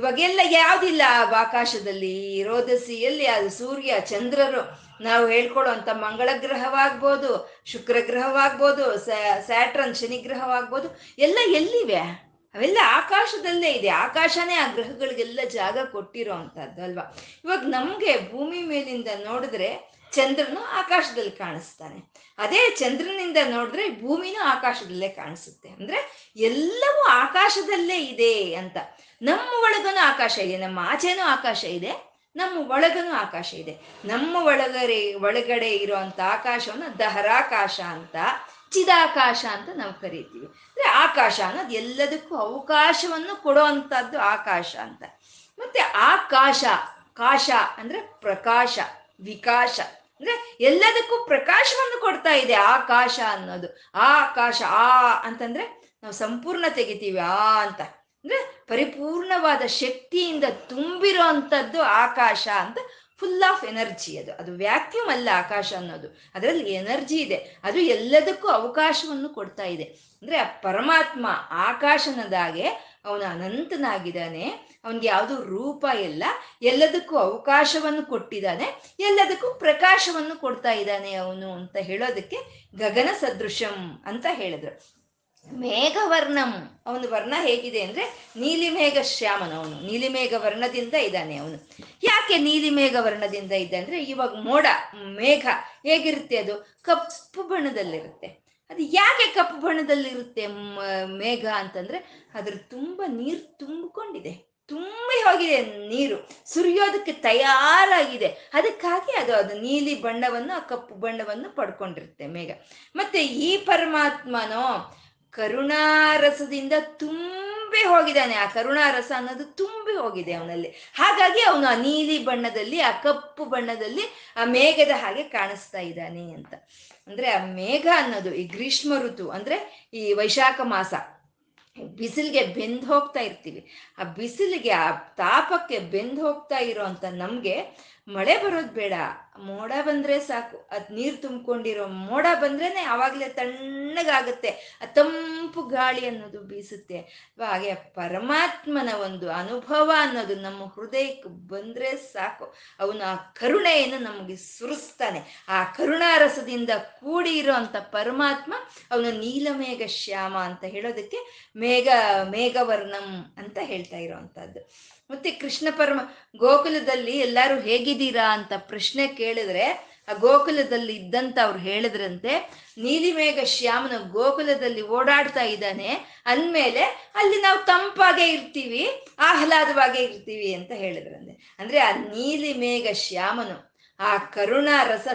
ಇವಾಗೆಲ್ಲ ಯಾವುದಿಲ್ಲ ಆಕಾಶದಲ್ಲಿ? ರೋದಸಿ ಎಲ್ಲಿ ಅದು ಸೂರ್ಯ ಚಂದ್ರರು, ನಾವು ಹೇಳ್ಕೊಳ್ಳೋ ಅಂತ ಮಂಗಳ ಗ್ರಹವಾಗ್ಬೋದು, ಶುಕ್ರ ಗ್ರಹವಾಗ್ಬೋದು, ಸ್ಯಾಟ್ರನ್ ಶನಿಗ್ರಹವಾಗ್ಬೋದು, ಎಲ್ಲ ಎಲ್ಲಿವೆ? ಅವೆಲ್ಲ ಆಕಾಶದಲ್ಲೇ ಇದೆ. ಆಕಾಶನೇ ಆ ಗ್ರಹಗಳಿಗೆಲ್ಲ ಜಾಗ ಕೊಟ್ಟಿರೋ ಅಂಥದ್ದು ಅಲ್ವಾ. ಇವಾಗ ನಮಗೆ ಭೂಮಿ ಮೇಲಿಂದ ನೋಡಿದ್ರೆ ಚಂದ್ರನು ಆಕಾಶದಲ್ಲಿ ಕಾಣಿಸ್ತಾನೆ. ಅದೇ ಚಂದ್ರನಿಂದ ನೋಡಿದ್ರೆ ಭೂಮಿನೂ ಆಕಾಶದಲ್ಲೇ ಕಾಣಿಸುತ್ತೆ. ಅಂದ್ರೆ ಎಲ್ಲವೂ ಆಕಾಶದಲ್ಲೇ ಇದೆ ಅಂತ. ನಮ್ಮ ಒಳಗನೂ ಆಕಾಶ ಇದೆ, ನಮ್ಮ ಆಚೆನೂ ಆಕಾಶ ಇದೆ, ನಮ್ಮ ಒಳಗನೂ ಆಕಾಶ ಇದೆ. ನಮ್ಮ ಒಳಗಡೆ ಇರುವಂಥ ಆಕಾಶವನ್ನು ದಹರಾಕಾಶ ಅಂತ, ಚಿದಾಕಾಶ ಅಂತ ನಾವು ಕರಿತೀವಿ. ಅಂದರೆ ಆಕಾಶ ಅನ್ನೋದು ಎಲ್ಲದಕ್ಕೂ ಅವಕಾಶವನ್ನು ಕೊಡೋ ಅಂಥದ್ದು ಆಕಾಶ ಅಂತ. ಮತ್ತೆ ಆಕಾಶ, ಕಾಶ ಅಂದ್ರೆ ಪ್ರಕಾಶ, ವಿಕಾಶ ಅಂದ್ರೆ ಎಲ್ಲದಕ್ಕೂ ಪ್ರಕಾಶವನ್ನು ಕೊಡ್ತಾ ಇದೆ ಆಕಾಶ ಅನ್ನೋದು. ಆಕಾಶ ಆ ಅಂತಂದ್ರೆ ನಾವು ಸಂಪೂರ್ಣ ತೆಗಿತೀವಿ ಆ ಅಂತ. ಅಂದ್ರೆ ಪರಿಪೂರ್ಣವಾದ ಶಕ್ತಿಯಿಂದ ತುಂಬಿರೋ ಅಂಥದ್ದು ಆಕಾಶ ಅಂತ. Full of energy. ಅದು ವ್ಯಾಕ್ಯೂಮ್ ಅಲ್ಲ ಆಕಾಶ ಅನ್ನೋದು. ಅದರಲ್ಲಿ ಎನರ್ಜಿ ಇದೆ. ಅದು ಎಲ್ಲದಕ್ಕೂ ಅವಕಾಶವನ್ನು ಕೊಡ್ತಾ ಇದೆ. ಅಂದರೆ ಆ ಪರಮಾತ್ಮ ಆಕಾಶನದಾಗೆ ಅವನು ಅನಂತನಾಗಿದ್ದಾನೆ. ಅವನಿಗೆ ಯಾವುದು ರೂಪ ಇಲ್ಲ, ಎಲ್ಲದಕ್ಕೂ ಅವಕಾಶವನ್ನು ಕೊಟ್ಟಿದ್ದಾನೆ, ಎಲ್ಲದಕ್ಕೂ ಪ್ರಕಾಶವನ್ನು ಕೊಡ್ತಾ ಇದ್ದಾನೆ ಅವನು ಅಂತ ಹೇಳೋದಕ್ಕೆ ಗಗನ ಸದೃಶಂ ಅಂತ ಹೇಳಿದ್ರು. ಮೇಘವರ್ಣಂ, ಅವನ ವರ್ಣ ಹೇಗಿದೆ ಅಂದ್ರೆ ನೀಲಿಮೇಘ ಶ್ಯಾಮನ, ಅವನು ನೀಲಿಮೇಘ ವರ್ಣದಿಂದ ಇದ್ದಾನೆ ಅವನು. ಯಾಕೆ ನೀಲಿಮೇಘ ವರ್ಣದಿಂದ ಇದ್ದ ಅಂದ್ರೆ, ಇವಾಗ ಮೋಡ ಮೇಘ ಹೇಗಿರುತ್ತೆ? ಅದು ಕಪ್ಪು ಬಣ್ಣದಲ್ಲಿರುತ್ತೆ. ಅದು ಯಾಕೆ ಕಪ್ಪು ಬಣ್ಣದಲ್ಲಿರುತ್ತೆ ಮೇಘ ಅಂತಂದ್ರೆ, ಅದ್ರ ತುಂಬ ನೀರು ತುಂಬಿಕೊಂಡಿದೆ, ತುಂಬಿ ಹೋಗಿದೆ ನೀರು, ಸುರಿಯೋದಕ್ಕೆ ತಯಾರಾಗಿದೆ. ಅದಕ್ಕಾಗಿ ಅದು ನೀಲಿ ಬಣ್ಣವನ್ನು, ಆ ಕಪ್ಪು ಬಣ್ಣವನ್ನು ಪಡ್ಕೊಂಡಿರುತ್ತೆ ಮೇಘ. ಮತ್ತೆ ಈ ಪರಮಾತ್ಮನೋ ಕರುಣಾರಸದಿಂದ ತುಂಬಿ ಹೋಗಿದ್ದಾನೆ. ಆ ಕರುಣಾರಸ ಅನ್ನೋದು ತುಂಬಿ ಹೋಗಿದೆ ಅವನಲ್ಲಿ. ಹಾಗಾಗಿ ಅವನು ಆ ನೀಲಿ ಬಣ್ಣದಲ್ಲಿ, ಆ ಕಪ್ಪು ಬಣ್ಣದಲ್ಲಿ, ಆ ಮೇಘದ ಹಾಗೆ ಕಾಣಿಸ್ತಾ ಇದ್ದಾನೆ ಅಂತ. ಅಂದ್ರೆ ಆ ಮೇಘ ಅನ್ನೋದು ಈ ಗ್ರೀಷ್ಮ ಋತು ಅಂದ್ರೆ ಈ ವೈಶಾಖ ಮಾಸ, ಬಿಸಿಲಿಗೆ ಬೆಂದು ಹೋಗ್ತಾ ಇರ್ತೀವಿ. ಆ ಬಿಸಿಲಿಗೆ, ಆ ತಾಪಕ್ಕೆ ಬೆಂದು ಹೋಗ್ತಾ ಇರೋ ಅಂತ ನಮ್ಗೆ ಮಳೆ ಬರೋದು ಬೇಡ. ಮೋಡ ಬಂದ್ರೆ ಸಾಕು. ಅದ್ ನೀರು ತುಂಬಿಕೊಂಡಿರೋ ಮೋಡ ಬಂದ್ರೇನೆ ಅವಾಗಲೇ ತಣ್ಣಗಾಗುತ್ತೆ, ಆ ತಂಪು ಗಾಳಿ ಅನ್ನೋದು ಬೀಸುತ್ತೆ. ಹಾಗೆ ಪರಮಾತ್ಮನ ಒಂದು ಅನುಭವ ಅನ್ನೋದು ನಮ್ಮ ಹೃದಯಕ್ಕೆ ಬಂದ್ರೆ ಸಾಕು, ಅವನು ಆ ಕರುಣೆಯನ್ನು ನಮಗೆ ಸುರಿಸ್ತಾನೆ. ಆ ಕರುಣಾರಸದಿಂದ ಕೂಡಿ ಇರೋಂಥ ಪರಮಾತ್ಮ ಅವನು ನೀಲಮೇಘ ಶ್ಯಾಮ ಅಂತ ಹೇಳೋದಕ್ಕೆ ಮೇಘವರ್ಣಂ ಅಂತ ಹೇಳ್ತಾ ಇರೋವಂಥದ್ದು. ಮತ್ತೆ ಕೃಷ್ಣ ಪರಮ ಗೋಕುಲದಲ್ಲಿ ಎಲ್ಲರೂ ಹೇಗಿದ್ದೀರಾ ಅಂತ ಪ್ರಶ್ನೆ ಕೇಳಿದ್ರೆ ಆ ಗೋಕುಲದಲ್ಲಿ ಇದ್ದಂತ ಅವ್ರು ಹೇಳಿದ್ರಂತೆ, ನೀಲಿಮೇಘ ಶ್ಯಾಮನ ಗೋಕುಲದಲ್ಲಿ ಓಡಾಡ್ತಾ ಇದ್ದಾನೆ ಅಂದಮೇಲೆ ಅಲ್ಲಿ ನಾವು ತಂಪಾಗೆ ಇರ್ತೀವಿ, ಆಹ್ಲಾದವಾಗೇ ಇರ್ತೀವಿ ಅಂತ ಹೇಳಿದ್ರಂತೆ. ಅಂದ್ರೆ ಆ ನೀಲಿಮೇಘ ಶ್ಯಾಮನು, ಆ ಕರುಣಾ ರಸ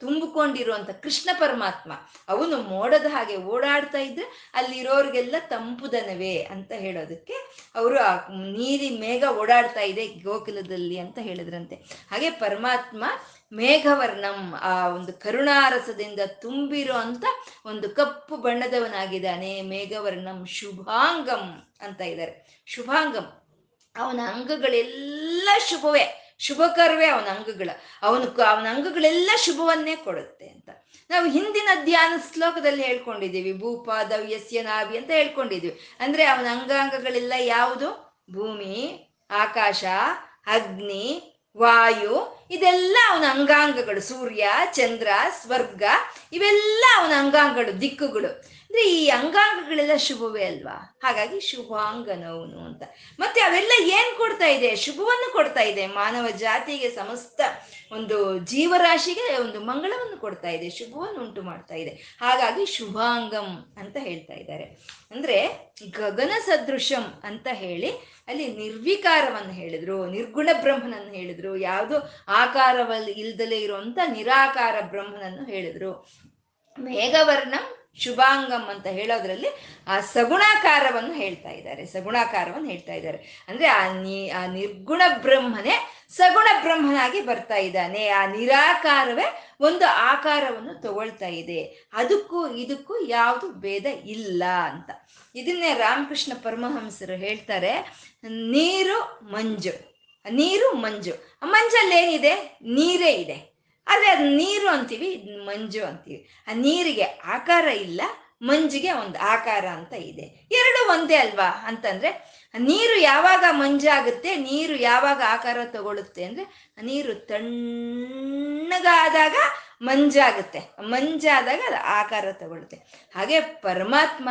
ತುಂಬಿಕೊಂಡಿರುವಂತ ಕೃಷ್ಣ ಪರಮಾತ್ಮ, ಅವನು ಮೋಡದ ಹಾಗೆ ಓಡಾಡ್ತಾ ಇದ್ರೆ ಅಲ್ಲಿರೋರಿಗೆಲ್ಲ ತಂಪುದನವೇ ಅಂತ ಹೇಳೋದಕ್ಕೆ ಅವರು ಆ ನೀಲಿ ಮೇಘ ಓಡಾಡ್ತಾ ಇದೆ ಗೋಕುಲದಲ್ಲಿ ಅಂತ ಹೇಳಿದ್ರಂತೆ. ಹಾಗೆ ಪರಮಾತ್ಮ ಮೇಘವರ್ಣಂ, ಆ ಒಂದು ಕರುಣಾರಸದಿಂದ ತುಂಬಿರೋ ಅಂತ ಒಂದು ಕಪ್ಪು ಬಣ್ಣದವನಾಗಿದ್ದಾನೆ. ಮೇಘವರ್ಣಂ ಶುಭಾಂಗಂ ಅಂತ ಇದ್ದಾರೆ. ಶುಭಾಂಗಂ, ಅವನ ಅಂಗಗಳೆಲ್ಲ ಶುಭವೇ, ಶುಭಕರವೇ ಅವನ ಅಂಗಗಳ, ಅವನ ಅಂಗಗಳೆಲ್ಲ ಶುಭವನ್ನೇ ಕೊಡುತ್ತೆ ಅಂತ ನಾವು ಹಿಂದಿನ ಧ್ಯಾನ ಶ್ಲೋಕದಲ್ಲಿ ಹೇಳ್ಕೊಂಡಿದ್ದೀವಿ. ಭೂಪಾದವ್ಯಸ್ಯ ನಾಭಿ ಅಂತ ಹೇಳ್ಕೊಂಡಿದ್ದೀವಿ. ಅಂದ್ರೆ ಅವನ ಅಂಗಾಂಗಗಳೆಲ್ಲ ಯಾವುದು? ಭೂಮಿ, ಆಕಾಶ, ಅಗ್ನಿ, ವಾಯು, ಇದೆಲ್ಲ ಅವನ ಅಂಗಾಂಗಗಳು. ಸೂರ್ಯ, ಚಂದ್ರ, ಸ್ವರ್ಗ, ಇವೆಲ್ಲ ಅವನ ಅಂಗಾಂಗಗಳು, ದಿಕ್ಕುಗಳು. ಅಂದ್ರೆ ಈ ಅಂಗಾಂಗಗಳೆಲ್ಲ ಶುಭವೇ ಅಲ್ವಾ? ಹಾಗಾಗಿ ಶುಭಾಂಗನವನು ಅಂತ. ಮತ್ತೆ ಅವೆಲ್ಲ ಏನ್ ಕೊಡ್ತಾ ಇದೆ? ಶುಭವನ್ನು ಕೊಡ್ತಾ ಇದೆ. ಮಾನವ ಜಾತಿಗೆ, ಸಮಸ್ತ ಒಂದು ಜೀವರಾಶಿಗೆ ಒಂದು ಮಂಗಳವನ್ನು ಕೊಡ್ತಾ ಇದೆ, ಶುಭವನ್ನು ಉಂಟು ಮಾಡ್ತಾ ಇದೆ. ಹಾಗಾಗಿ ಶುಭಾಂಗಂ ಅಂತ ಹೇಳ್ತಾ ಇದ್ದಾರೆ. ಅಂದ್ರೆ ಗಗನ ಸದೃಶಂ ಅಂತ ಹೇಳಿ ಅಲ್ಲಿ ನಿರ್ವಿಕಾರವನ್ನು ಹೇಳಿದ್ರು, ನಿರ್ಗುಣ ಬ್ರಹ್ಮನನ್ನು ಹೇಳಿದ್ರು, ಯಾವುದು ಆಕಾರವಲ್ಲಿ ಇಲ್ದಲೇ ಇರುವಂತ ನಿರಾಕಾರ ಬ್ರಹ್ಮನನ್ನು ಹೇಳಿದ್ರು. ಮೇಘವರ್ಣಂ ಶುಭಾಂಗಂ ಅಂತ ಹೇಳೋದ್ರಲ್ಲಿ ಆ ಸಗುಣಾಕಾರವನ್ನು ಹೇಳ್ತಾ ಇದ್ದಾರೆ, ಸಗುಣಾಕಾರವನ್ನು ಹೇಳ್ತಾ ಇದ್ದಾರೆ. ಅಂದ್ರೆ ಆ ನಿರ್ಗುಣ ಬ್ರಹ್ಮನೇ ಸಗುಣ ಬ್ರಹ್ಮನಾಗಿ ಬರ್ತಾ ಇದ್ದಾನೆ. ಆ ನಿರಾಕಾರವೇ ಒಂದು ಆಕಾರವನ್ನು ತಗೊಳ್ತಾ ಇದೆ. ಅದಕ್ಕೂ ಇದಕ್ಕೂ ಯಾವುದು ಭೇದ ಇಲ್ಲ ಅಂತ. ಇದನ್ನೇ ರಾಮಕೃಷ್ಣ ಪರಮಹಂಸರು ಹೇಳ್ತಾರೆ, ನೀರು ಮಂಜು, ನೀರು ಮಂಜು. ಮಂಜಲ್ಲೇನಿದೆ? ನೀರೇ ಇದೆ, ಆದರೆ ಅದು ನೀರು ಅಂತೀವಿ, ಮಂಜು ಅಂತೀವಿ. ಆ ನೀರಿಗೆ ಆಕಾರ ಇಲ್ಲ, ಮಂಜಿಗೆ ಒಂದು ಆಕಾರ ಅಂತ ಇದೆ. ಎರಡು ಒಂದೇ ಅಲ್ವಾ? ಅಂತಂದ್ರೆ ನೀರು ಯಾವಾಗ ಮಂಜಾಗುತ್ತೆ, ನೀರು ಯಾವಾಗ ಆಕಾರ ತಗೊಳ್ಳುತ್ತೆ ಅಂದ್ರೆ ನೀರು ತಣ್ಣಗಾದಾಗ ಮಂಜಾಗುತ್ತೆ, ಮಂಜಾದಾಗ ಅದು ಆಕಾರ ತಗೊಳ್ಳುತ್ತೆ. ಹಾಗೆ ಪರಮಾತ್ಮ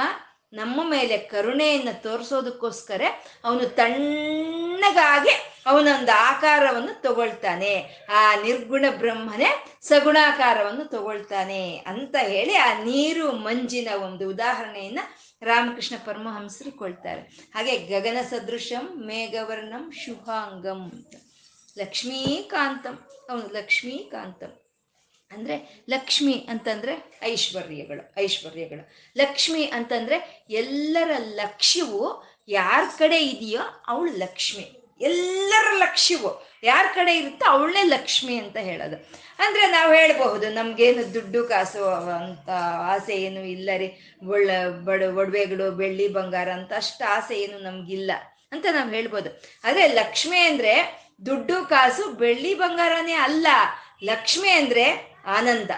ನಮ್ಮ ಮೇಲೆ ಕರುಣೆಯನ್ನು ತೋರಿಸೋದಕ್ಕೋಸ್ಕರ ಅವನು ತಣ್ಣಗಾಗಿ ಅವನೊಂದು ಆಕಾರವನ್ನು ತಗೊಳ್ತಾನೆ. ಆ ನಿರ್ಗುಣ ಬ್ರಹ್ಮನೇ ಸಗುಣಾಕಾರವನ್ನು ತಗೊಳ್ತಾನೆ ಅಂತ ಹೇಳಿ ಆ ನೀರು ಮಂಜಿನ ಒಂದು ಉದಾಹರಣೆಯನ್ನ ರಾಮಕೃಷ್ಣ ಪರಮಹಂಸರು ಕೊಡ್ತಾರೆ. ಹಾಗೆ ಗಗನ ಸದೃಶಂ ಮೇಘವರ್ಣಂ ಶುಭಾಂಗಂ ಲಕ್ಷ್ಮೀಕಾಂತಂ, ಅವನು ಲಕ್ಷ್ಮೀಕಾಂತಂ. ಅಂದರೆ ಲಕ್ಷ್ಮಿ ಅಂತಂದರೆ ಐಶ್ವರ್ಯಗಳು, ಐಶ್ವರ್ಯಗಳು. ಲಕ್ಷ್ಮಿ ಅಂತಂದರೆ ಎಲ್ಲರ ಲಕ್ಷ್ಯವು ಯಾರ ಕಡೆ ಇದೆಯೋ ಅವಳು ಲಕ್ಷ್ಮಿ. ಎಲ್ಲರ ಲಕ್ಷ್ಯವು ಯಾರ ಕಡೆ ಇರುತ್ತೋ ಅವಳನ್ನೇ ಲಕ್ಷ್ಮಿ ಅಂತ ಹೇಳೋದು. ಅಂದರೆ ನಾವು ಹೇಳಬಹುದು, ನಮಗೇನು ದುಡ್ಡು ಕಾಸು ಅಂತ ಆಸೆ ಏನು ಇಲ್ಲ ರೀ, ಒಡವೆಗಳು ಬೆಳ್ಳಿ ಬಂಗಾರ ಅಂತ ಅಷ್ಟು ಆಸೆ ಏನು ನಮಗಿಲ್ಲ ಅಂತ ನಾವು ಹೇಳ್ಬೋದು. ಆದರೆ ಲಕ್ಷ್ಮಿ ಅಂದರೆ ದುಡ್ಡು ಕಾಸು ಬೆಳ್ಳಿ ಬಂಗಾರನೇ ಅಲ್ಲ. ಲಕ್ಷ್ಮಿ ಅಂದರೆ ಆನಂದ,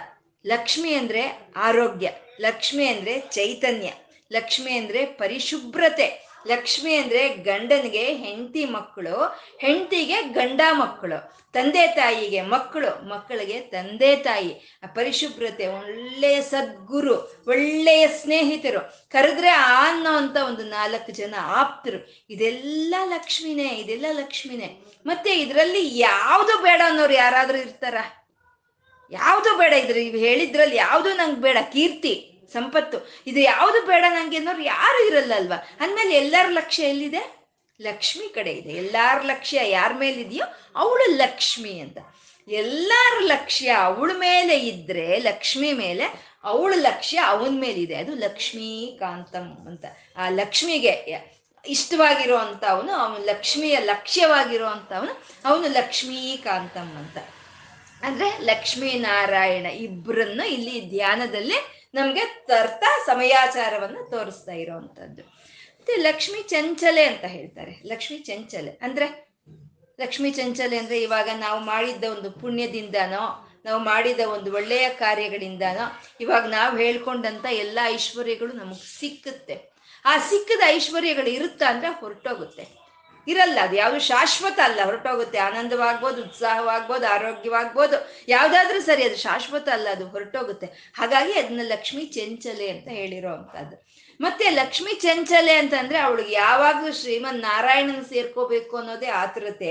ಲಕ್ಷ್ಮಿ ಅಂದರೆ ಆರೋಗ್ಯ, ಲಕ್ಷ್ಮಿ ಅಂದರೆ ಚೈತನ್ಯ, ಲಕ್ಷ್ಮಿ ಅಂದರೆ ಪರಿಶುಭ್ರತೆ, ಲಕ್ಷ್ಮಿ ಅಂದರೆ ಗಂಡನಿಗೆ ಹೆಂಡತಿ ಮಕ್ಕಳು, ಹೆಂಡತಿಗೆ ಗಂಡ ಮಕ್ಕಳು, ತಂದೆ ತಾಯಿಗೆ ಮಕ್ಕಳು, ಮಕ್ಕಳಿಗೆ ತಂದೆ ತಾಯಿ, ಪರಿಶುಭ್ರತೆ, ಒಳ್ಳೆಯ ಸದ್ಗುರು, ಒಳ್ಳೆಯ ಸ್ನೇಹಿತರು, ಕರೆದ್ರೆ ಆ ಅನ್ನೋ ಅಂತ ಒಂದು 4 ಜನ ಆಪ್ತರು, ಇದೆಲ್ಲ ಲಕ್ಷ್ಮಿನೇ, ಇದೆಲ್ಲ ಲಕ್ಷ್ಮಿನೇ. ಮತ್ತೆ ಇದರಲ್ಲಿ ಯಾವುದು ಬೇಡ ಅನ್ನೋರು ಯಾರಾದರೂ ಇರ್ತಾರ? ಯಾವುದು ಬೇಡ, ಇದ್ರಿ ಹೇಳಿದ್ರಲ್ಲಿ ಯಾವುದು ನಂಗೆ ಬೇಡ, ಕೀರ್ತಿ, ಸಂಪತ್ತು, ಇದು ಯಾವುದು ಬೇಡ ನಂಗೆ ಅನ್ನೋರು ಯಾರು ಇರಲ್ಲ ಅಲ್ವಾ? ಅಂದಮೇಲೆ ಎಲ್ಲರ ಲಕ್ಷ್ಯ ಎಲ್ಲಿದೆ? ಲಕ್ಷ್ಮಿ ಕಡೆ ಇದೆ. ಎಲ್ಲಾರ ಲಕ್ಷ್ಯ ಯಾರ ಮೇಲಿದೆಯೋ ಅವಳು ಲಕ್ಷ್ಮಿ ಅಂತ. ಎಲ್ಲರ ಲಕ್ಷ್ಯ ಅವಳ ಮೇಲೆ ಇದ್ರೆ, ಲಕ್ಷ್ಮಿ ಮೇಲೆ, ಅವಳ ಲಕ್ಷ್ಯ ಅವನ ಮೇಲಿದೆ, ಅದು ಲಕ್ಷ್ಮೀಕಾಂತಂ ಅಂತ. ಆ ಲಕ್ಷ್ಮಿಗೆ ಇಷ್ಟವಾಗಿರೋ ಅಂಥವನು, ಅವನು ಲಕ್ಷ್ಮಿಯ ಲಕ್ಷ್ಯವಾಗಿರೋ ಅಂಥವನು, ಅವನು ಲಕ್ಷ್ಮೀಕಾಂತಂ ಅಂತ. ಅಂದರೆ ಲಕ್ಷ್ಮೀನಾರಾಯಣ ಇಬ್ಬರನ್ನು ಇಲ್ಲಿ ಧ್ಯಾನದಲ್ಲಿ ನಮಗೆ ತರ್ತ ಸಮಯಾಚಾರವನ್ನು ತೋರಿಸ್ತಾ ಇರೋವಂಥದ್ದು. ಮತ್ತೆ ಲಕ್ಷ್ಮೀ ಚಂಚಲೆ ಅಂತ ಹೇಳ್ತಾರೆ. ಲಕ್ಷ್ಮೀ ಚಂಚಲೆ ಅಂದರೆ, ಲಕ್ಷ್ಮೀ ಚಂಚಲೆ ಅಂದರೆ ಇವಾಗ ನಾವು ಮಾಡಿದ್ದ ಒಂದು ಪುಣ್ಯದಿಂದನೋ, ನಾವು ಮಾಡಿದ ಒಂದು ಒಳ್ಳೆಯ ಕಾರ್ಯಗಳಿಂದನೋ ಇವಾಗ ನಾವು ಹೇಳ್ಕೊಂಡಂಥ ಎಲ್ಲ ಐಶ್ವರ್ಯಗಳು ನಮಗೆ ಸಿಕ್ಕುತ್ತೆ. ಆ ಸಿಕ್ಕದ ಐಶ್ವರ್ಯಗಳು ಇರುತ್ತಾ ಅಂದರೆ ಹೊರಟೋಗುತ್ತೆ, ಇರಲ್ಲ. ಅದು ಯಾವುದು ಶಾಶ್ವತ ಅಲ್ಲ, ಹೊರಟೋಗುತ್ತೆ. ಆನಂದವಾಗ್ಬೋದು, ಉತ್ಸಾಹವಾಗ್ಬೋದು, ಆರೋಗ್ಯವಾಗ್ಬೋದು, ಯಾವುದಾದ್ರೂ ಸರಿ, ಅದು ಶಾಶ್ವತ ಅಲ್ಲ, ಅದು ಹೊರಟೋಗುತ್ತೆ. ಹಾಗಾಗಿ ಅದನ್ನ ಲಕ್ಷ್ಮೀ ಚಂಚಲೆ ಅಂತ ಹೇಳಿರೋ ಅಂಥದ್ದು. ಮತ್ತೆ ಲಕ್ಷ್ಮಿ ಚಂಚಲೆ ಅಂತಂದ್ರೆ ಅವಳಿಗೆ ಯಾವಾಗ್ಲೂ ಶ್ರೀಮನ್ ನಾರಾಯಣನ್ ಸೇರ್ಕೋಬೇಕು ಅನ್ನೋದೇ ಆತುರತೆ.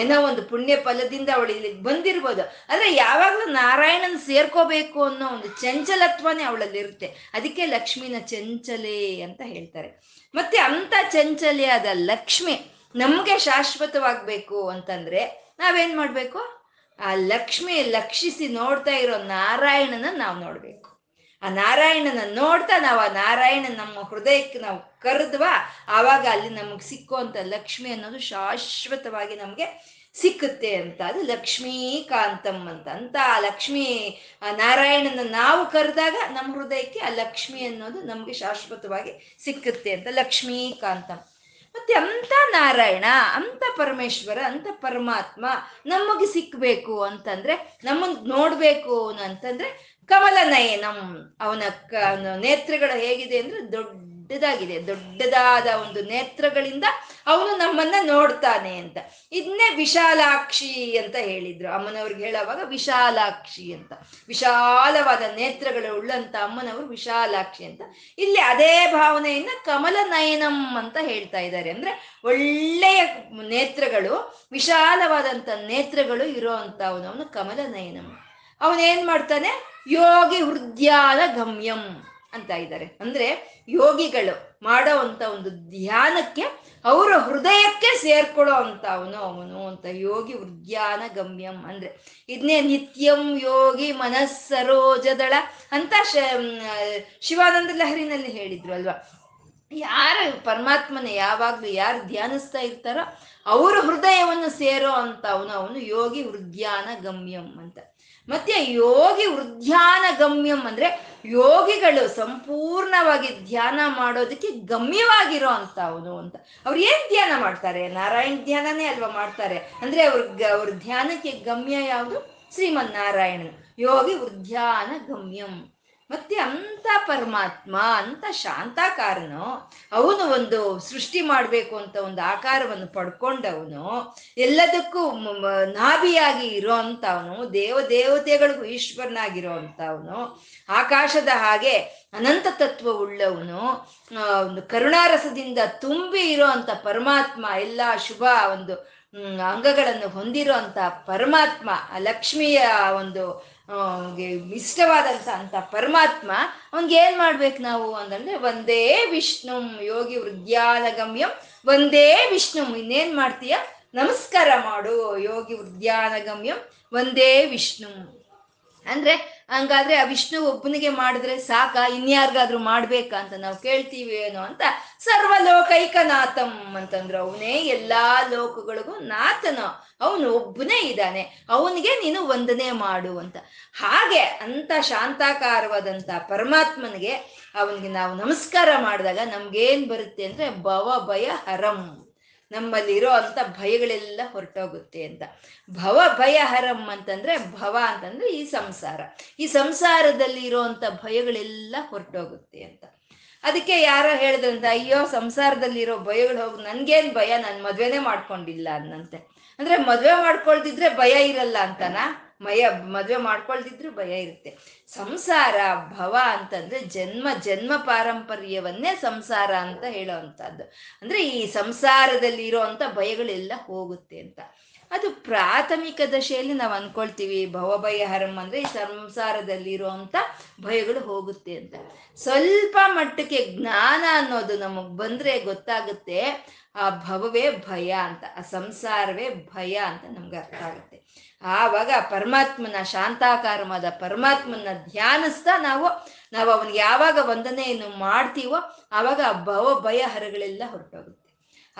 ಏನೋ ಒಂದು ಪುಣ್ಯ ಫಲದಿಂದ ಅವಳು ಇಲ್ಲಿಗೆ ಬಂದಿರ್ಬೋದು, ಆದ್ರೆ ಯಾವಾಗ್ಲೂ ನಾರಾಯಣನ್ ಸೇರ್ಕೋಬೇಕು ಅನ್ನೋ ಒಂದು ಚಂಚಲತ್ವನೇ ಅವಳಲ್ಲಿ ಇರುತ್ತೆ. ಅದಕ್ಕೆ ಲಕ್ಷ್ಮಿನ ಚಂಚಲೆ ಅಂತ ಹೇಳ್ತಾರೆ. ಮತ್ತೆ ಅಂತ ಚಂಚಲೆಯಾದ ಲಕ್ಷ್ಮಿ ನಮ್ಗೆ ಶಾಶ್ವತವಾಗ್ಬೇಕು ಅಂತಂದ್ರೆ ನಾವೇನ್ ಮಾಡ್ಬೇಕು? ಆ ಲಕ್ಷ್ಮಿ ಲಕ್ಷಿಸಿ ನೋಡ್ತಾ ಇರೋ ನಾರಾಯಣನ ನಾವು ನೋಡ್ಬೇಕು. ಆ ನಾರಾಯಣನ ನೋಡ್ತಾ ನಾವು ಆ ನಾರಾಯಣ ನಮ್ಮ ಹೃದಯಕ್ಕೆ ನಾವು ಕರೆದ್ವಾ, ಆವಾಗ ಅಲ್ಲಿ ನಮಗೆ ಸಿಕ್ಕುವಂತ ಲಕ್ಷ್ಮಿ ಅನ್ನೋದು ಶಾಶ್ವತವಾಗಿ ನಮ್ಗೆ ಸಿಕ್ಕುತ್ತೆ ಅಂತ. ಅದು ಲಕ್ಷ್ಮೀಕಾಂತಂ ಅಂತ. ಅಂತ ಆ ಲಕ್ಷ್ಮೀ ಆ ನಾರಾಯಣನ ನಾವು ಕರೆದಾಗ ನಮ್ಮ ಹೃದಯಕ್ಕೆ ಆ ಲಕ್ಷ್ಮಿ ಅನ್ನೋದು ನಮ್ಗೆ ಶಾಶ್ವತವಾಗಿ ಸಿಕ್ಕುತ್ತೆ ಅಂತ ಲಕ್ಷ್ಮೀಕಾಂತಂ. ಮತ್ತೆ ಅಂತ ನಾರಾಯಣ, ಅಂತ ಪರಮೇಶ್ವರ, ಅಂತ ಪರಮಾತ್ಮ ನಮಗೆ ಸಿಕ್ಕಬೇಕು ಅಂತಂದ್ರೆ, ನಮ್ಮನ್ನು ನೋಡ್ಬೇಕು ಅಂತಂದ್ರೆ ಕಮಲನಯನಂ, ಅವನ ನೇತ್ರಗಳು ಹೇಗಿದೆ ಅಂದ್ರೆ ದೊಡ್ಡದಾಗಿದೆ, ದೊಡ್ಡದಾದ ಒಂದು ನೇತ್ರಗಳಿಂದ ಅವನು ನಮ್ಮನ್ನ ನೋಡ್ತಾನೆ ಅಂತ. ಇದನ್ನೇ ವಿಶಾಲಾಕ್ಷಿ ಅಂತ ಹೇಳಿದ್ರು ಅಮ್ಮನವ್ರಿಗೆ ಹೇಳುವಾಗ. ವಿಶಾಲಾಕ್ಷಿ ಅಂತ, ವಿಶಾಲವಾದ ನೇತ್ರಗಳು ಉಳ್ಳಂತ ಅಮ್ಮನವರು ವಿಶಾಲಾಕ್ಷಿ ಅಂತ. ಇಲ್ಲಿ ಅದೇ ಭಾವನೆಯನ್ನ ಕಮಲನಯನಂ ಅಂತ ಹೇಳ್ತಾ ಇದ್ದಾರೆ. ಅಂದ್ರೆ ಒಳ್ಳೆಯ ನೇತ್ರಗಳು, ವಿಶಾಲವಾದಂತ ನೇತ್ರಗಳು ಇರೋಂತ ಅವನು ಕಮಲನಯನಂ. ಅವನೇನ್ ಮಾಡ್ತಾನೆ? ಯೋಗಿ ಹೃದಯಾನ ಗಮ್ಯಂ ಅಂತ ಇದ್ದಾರೆ. ಅಂದ್ರೆ ಯೋಗಿಗಳು ಮಾಡೋ ಅಂತ ಒಂದು ಧ್ಯಾನಕ್ಕೆ ಅವರ ಹೃದಯಕ್ಕೆ ಸೇರ್ಕೊಳ್ಳೋ ಅಂತ ಅವನು ಅಂತ ಯೋಗಿ ಹೃದಯಾನ ಗಮ್ಯಂ ಅಂದ್ರೆ ಇದನ್ನೇ ನಿತ್ಯಂ ಯೋಗಿ ಮನಸ್ಸರೋಜದಳ ಅಂತ ಶಿವಾನಂದ ಲಹರಿನಲ್ಲಿ ಹೇಳಿದ್ರು ಅಲ್ವಾ. ಯಾರು ಪರಮಾತ್ಮನ ಯಾವಾಗ್ಲೂ ಯಾರು ಧ್ಯಾನಿಸ್ತಾ ಇರ್ತಾರೋ ಅವರ ಹೃದಯವನ್ನು ಸೇರೋ ಅಂತ ಅವನು ಯೋಗಿ ಹೃದಯಾನ ಗಮ್ಯಂ ಅಂತ. ಮತ್ತೆ ಯೋಗಿ ಹೃದಯಾನ ಗಮ್ಯಂ ಅಂದ್ರೆ ಯೋಗಿಗಳು ಸಂಪೂರ್ಣವಾಗಿ ಧ್ಯಾನ ಮಾಡೋದಕ್ಕೆ ಗಮ್ಯವಾಗಿರೋ ಅಂತ ಅವನು ಅಂತ. ಅವ್ರು ಏನ್ ಧ್ಯಾನ ಮಾಡ್ತಾರೆ? ನಾರಾಯಣ ಧ್ಯಾನನೇ ಅಲ್ವಾ ಮಾಡ್ತಾರೆ. ಅಂದ್ರೆ ಅವ್ರ ಧ್ಯಾನಕ್ಕೆ ಗಮ್ಯ ಯಾವುದು? ಶ್ರೀಮನ್ನಾರಾಯಣನು. ಯೋಗಿ ಹೃದಯಾನ ಗಮ್ಯಂ. ಮತ್ತೆ ಅಂತ ಪರಮಾತ್ಮ, ಅಂತ ಶಾಂತಾಕಾರನು, ಅವನು ಒಂದು ಸೃಷ್ಟಿ ಮಾಡಬೇಕು ಅಂತ ಒಂದು ಆಕಾರವನ್ನು ಪಡ್ಕೊಂಡವನು, ಎಲ್ಲದಕ್ಕೂ ನಾಭಿಯಾಗಿ ಇರೋ ಅಂಥವನು, ದೇವತೆಗಳಿಗೂ ಈಶ್ವರನಾಗಿರೋ ಅಂಥವನು, ಆಕಾಶದ ಹಾಗೆ ಅನಂತ ತತ್ವ ಉಳ್ಳವನು, ಒಂದು ಕರುಣಾರಸದಿಂದ ತುಂಬಿ ಇರೋ ಅಂಥ ಪರಮಾತ್ಮ, ಎಲ್ಲ ಶುಭ ಒಂದು ಅಂಗಗಳನ್ನು ಹೊಂದಿರೋ ಅಂಥ ಪರಮಾತ್ಮ, ಲಕ್ಷ್ಮಿಯ ಒಂದು ಇಷ್ಟವಾದಂಥ ಅಂತ ಪರಮಾತ್ಮ, ಅವನ್ಗೆ ಏನ್ ಮಾಡ್ಬೇಕು ನಾವು ಅಂತಂದ್ರೆ ಒಂದೇ ವಿಷ್ಣು ಯೋಗಿ ವೃದ್ಧಾನಗಮ್ಯಂ, ಒಂದೇ ವಿಷ್ಣು. ಇನ್ನೇನ್ ಮಾಡ್ತೀಯ? ನಮಸ್ಕಾರ ಮಾಡು ಯೋಗಿ ವೃದ್ಧಾನಗಮ್ಯಂ, ಒಂದೇ ವಿಷ್ಣು ಅಂದ್ರೆ. ಹಂಗಾದ್ರೆ ಆ ವಿಷ್ಣು ಒಬ್ಬನಿಗೆ ಮಾಡಿದ್ರೆ ಸಾಕ, ಇನ್ಯಾರಿಗಾದ್ರೂ ಮಾಡ್ಬೇಕಾ ಅಂತ ನಾವು ಕೇಳ್ತೀವಿ ಏನೋ ಅಂತ. ಸರ್ವಲೋಕೈಕನಾಥಂ ಅಂತಂದ್ರು, ಅವನೇ ಎಲ್ಲಾ ಲೋಕಗಳಿಗೂ ನಾಥನು, ಅವನು ಒಬ್ಬನೇ ಇದ್ದಾನೆ, ಅವನಿಗೆ ನೀನು ವಂದನೆ ಮಾಡು ಅಂತ. ಹಾಗೆ ಅಂತ ಶಾಂತಾಕಾರವಾದಂಥ ಪರಮಾತ್ಮನಿಗೆ ಅವನಿಗೆ ನಾವು ನಮಸ್ಕಾರ ಮಾಡಿದಾಗ ನಮ್ಗೇನ್ ಬರುತ್ತೆ ಅಂದ್ರೆ ಭವ ಭಯ ಹರಂ, ನಮ್ಮಲ್ಲಿರೋ ಅಂತ ಭಯಗಳೆಲ್ಲ ಹೊರಟೋಗುತ್ತೆ ಅಂತ. ಭವ ಭಯ ಹರಂ ಅಂತಂದ್ರೆ ಭವ ಅಂತಂದ್ರೆ ಈ ಸಂಸಾರ, ಈ ಸಂಸಾರದಲ್ಲಿ ಇರೋಂಥ ಭಯಗಳೆಲ್ಲ ಹೊರಟೋಗುತ್ತೆ ಅಂತ. ಅದಕ್ಕೆ ಯಾರೋ ಹೇಳಿದ್ರಂತ, ಅಯ್ಯೋ ಸಂಸಾರದಲ್ಲಿರೋ ಭಯಗಳು ಹೋಗಿ ನನ್ಗೇನ್ ಭಯ, ನಾನು ಮದ್ವೆನೇ ಮಾಡ್ಕೊಂಡಿಲ್ಲ ಅನ್ನಂತೆ. ಅಂದ್ರೆ ಮದ್ವೆ ಮಾಡ್ಕೊಳ್ದಿದ್ರೆ ಭಯ ಇರಲ್ಲ ಅಂತನಾ? ಮದ್ವೆ ಮಾಡ್ಕೊಳ್ದಿದ್ರು ಭಯ ಇರುತ್ತೆ. ಸಂಸಾರ ಭವ ಅಂತಂದ್ರೆ ಜನ್ಮ ಪಾರಂಪರ್ಯವನ್ನೇ ಸಂಸಾರ ಅಂತ ಹೇಳೋವಂಥದ್ದು. ಅಂದ್ರೆ ಈ ಸಂಸಾರದಲ್ಲಿ ಇರೋವಂಥ ಭಯಗಳೆಲ್ಲ ಹೋಗುತ್ತೆ ಅಂತ. ಅದು ಪ್ರಾಥಮಿಕ ದಶೆಯಲ್ಲಿ ನಾವು ಅನ್ಕೊಳ್ತೀವಿ ಭವಭಯ ಹರಂ ಅಂದ್ರೆ ಈ ಸಂಸಾರದಲ್ಲಿ ಇರೋವಂಥ ಭಯಗಳು ಹೋಗುತ್ತೆ ಅಂತ. ಸ್ವಲ್ಪ ಮಟ್ಟಕ್ಕೆ ಜ್ಞಾನ ಅನ್ನೋದು ನಮಗ್ ಬಂದ್ರೆ ಗೊತ್ತಾಗುತ್ತೆ ಆ ಭವವೇ ಭಯ ಅಂತ, ಆ ಸಂಸಾರವೇ ಭಯ ಅಂತ ನಮ್ಗೆ ಅರ್ಥ ಆಗುತ್ತೆ. ಆವಾಗ ಪರಮಾತ್ಮನ ಶಾಂತಾಕಾರವಾದ ಪರಮಾತ್ಮನ ಧ್ಯಾನಿಸ್ತಾ ನಾವು ಅವನಿಗೆ ಯಾವಾಗ ವಂದನೆಯನ್ನು ಮಾಡ್ತೀವೋ ಆವಾಗ ಆ ಭವ ಭಯ ಹರಗಳೆಲ್ಲ ಹೊರಟೋಗುತ್ತೆ.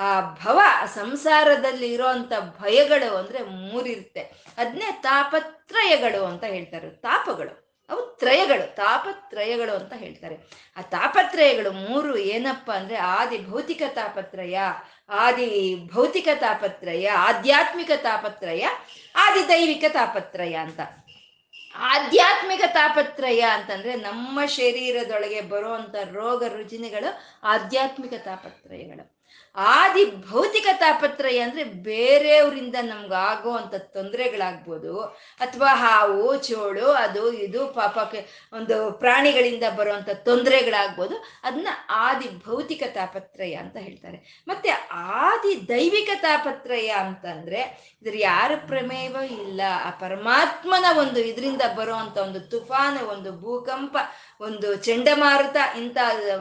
ಆ ಭವ ಸಂಸಾರದಲ್ಲಿ ಇರೋಂಥ ಭಯಗಳು ಅಂದ್ರೆ ಮೂರಿರುತ್ತೆ, ಅದನ್ನೇ ತಾಪತ್ರಯಗಳು ಅಂತ ಹೇಳ್ತಾರೆ. ತಾಪಗಳು ಅವು ತ್ರಯಗಳು, ತಾಪತ್ರಯಗಳು ಅಂತ ಹೇಳ್ತಾರೆ. ಆ ತಾಪತ್ರಯಗಳು ಮೂರು ಏನಪ್ಪಾ ಅಂದ್ರೆ ಆದಿ ಭೌತಿಕ ತಾಪತ್ರಯ, ಆಧ್ಯಾತ್ಮಿಕ ತಾಪತ್ರಯ, ಆದಿ ದೈವಿಕ ತಾಪತ್ರಯ ಅಂತ. ಆಧ್ಯಾತ್ಮಿಕ ತಾಪತ್ರಯ ಅಂತಂದ್ರೆ ನಮ್ಮ ಶರೀರದೊಳಗೆ ಬರುವಂತ ರೋಗ ರುಜಿನಗಳು ಆಧ್ಯಾತ್ಮಿಕ ತಾಪತ್ರಯಗಳು. ಆದಿ ಭೌತಿಕ ತಾಪತ್ರಯ ಅಂದ್ರೆ ಬೇರೆಯವರಿಂದ ನಮ್ಗಾಗೋ ಅಂತ ತೊಂದರೆಗಳಾಗ್ಬೋದು, ಅಥವಾ ಹಾವು ಚೋಳು ಅದು ಇದು ಪಾಪಕ್ಕೆ ಒಂದು ಪ್ರಾಣಿಗಳಿಂದ ಬರುವಂತ ತೊಂದರೆಗಳಾಗ್ಬೋದು. ಅದನ್ನ ಆದಿ ಭೌತಿಕ ತಾಪತ್ರಯ ಅಂತ ಹೇಳ್ತಾರೆ. ಮತ್ತೆ ಆದಿ ದೈವಿಕ ತಾಪತ್ರಯ ಅಂತಂದ್ರೆ ಇದ್ರ ಯಾರ ಪ್ರಮೇಯವೂ ಇಲ್ಲ, ಆ ಪರಮಾತ್ಮನ ಒಂದು ಇದರಿಂದ ಬರುವಂತ ಒಂದು ತುಫಾನು, ಒಂದು ಭೂಕಂಪ, ಒಂದು ಚಂಡಮಾರುತ, ಇಂಥ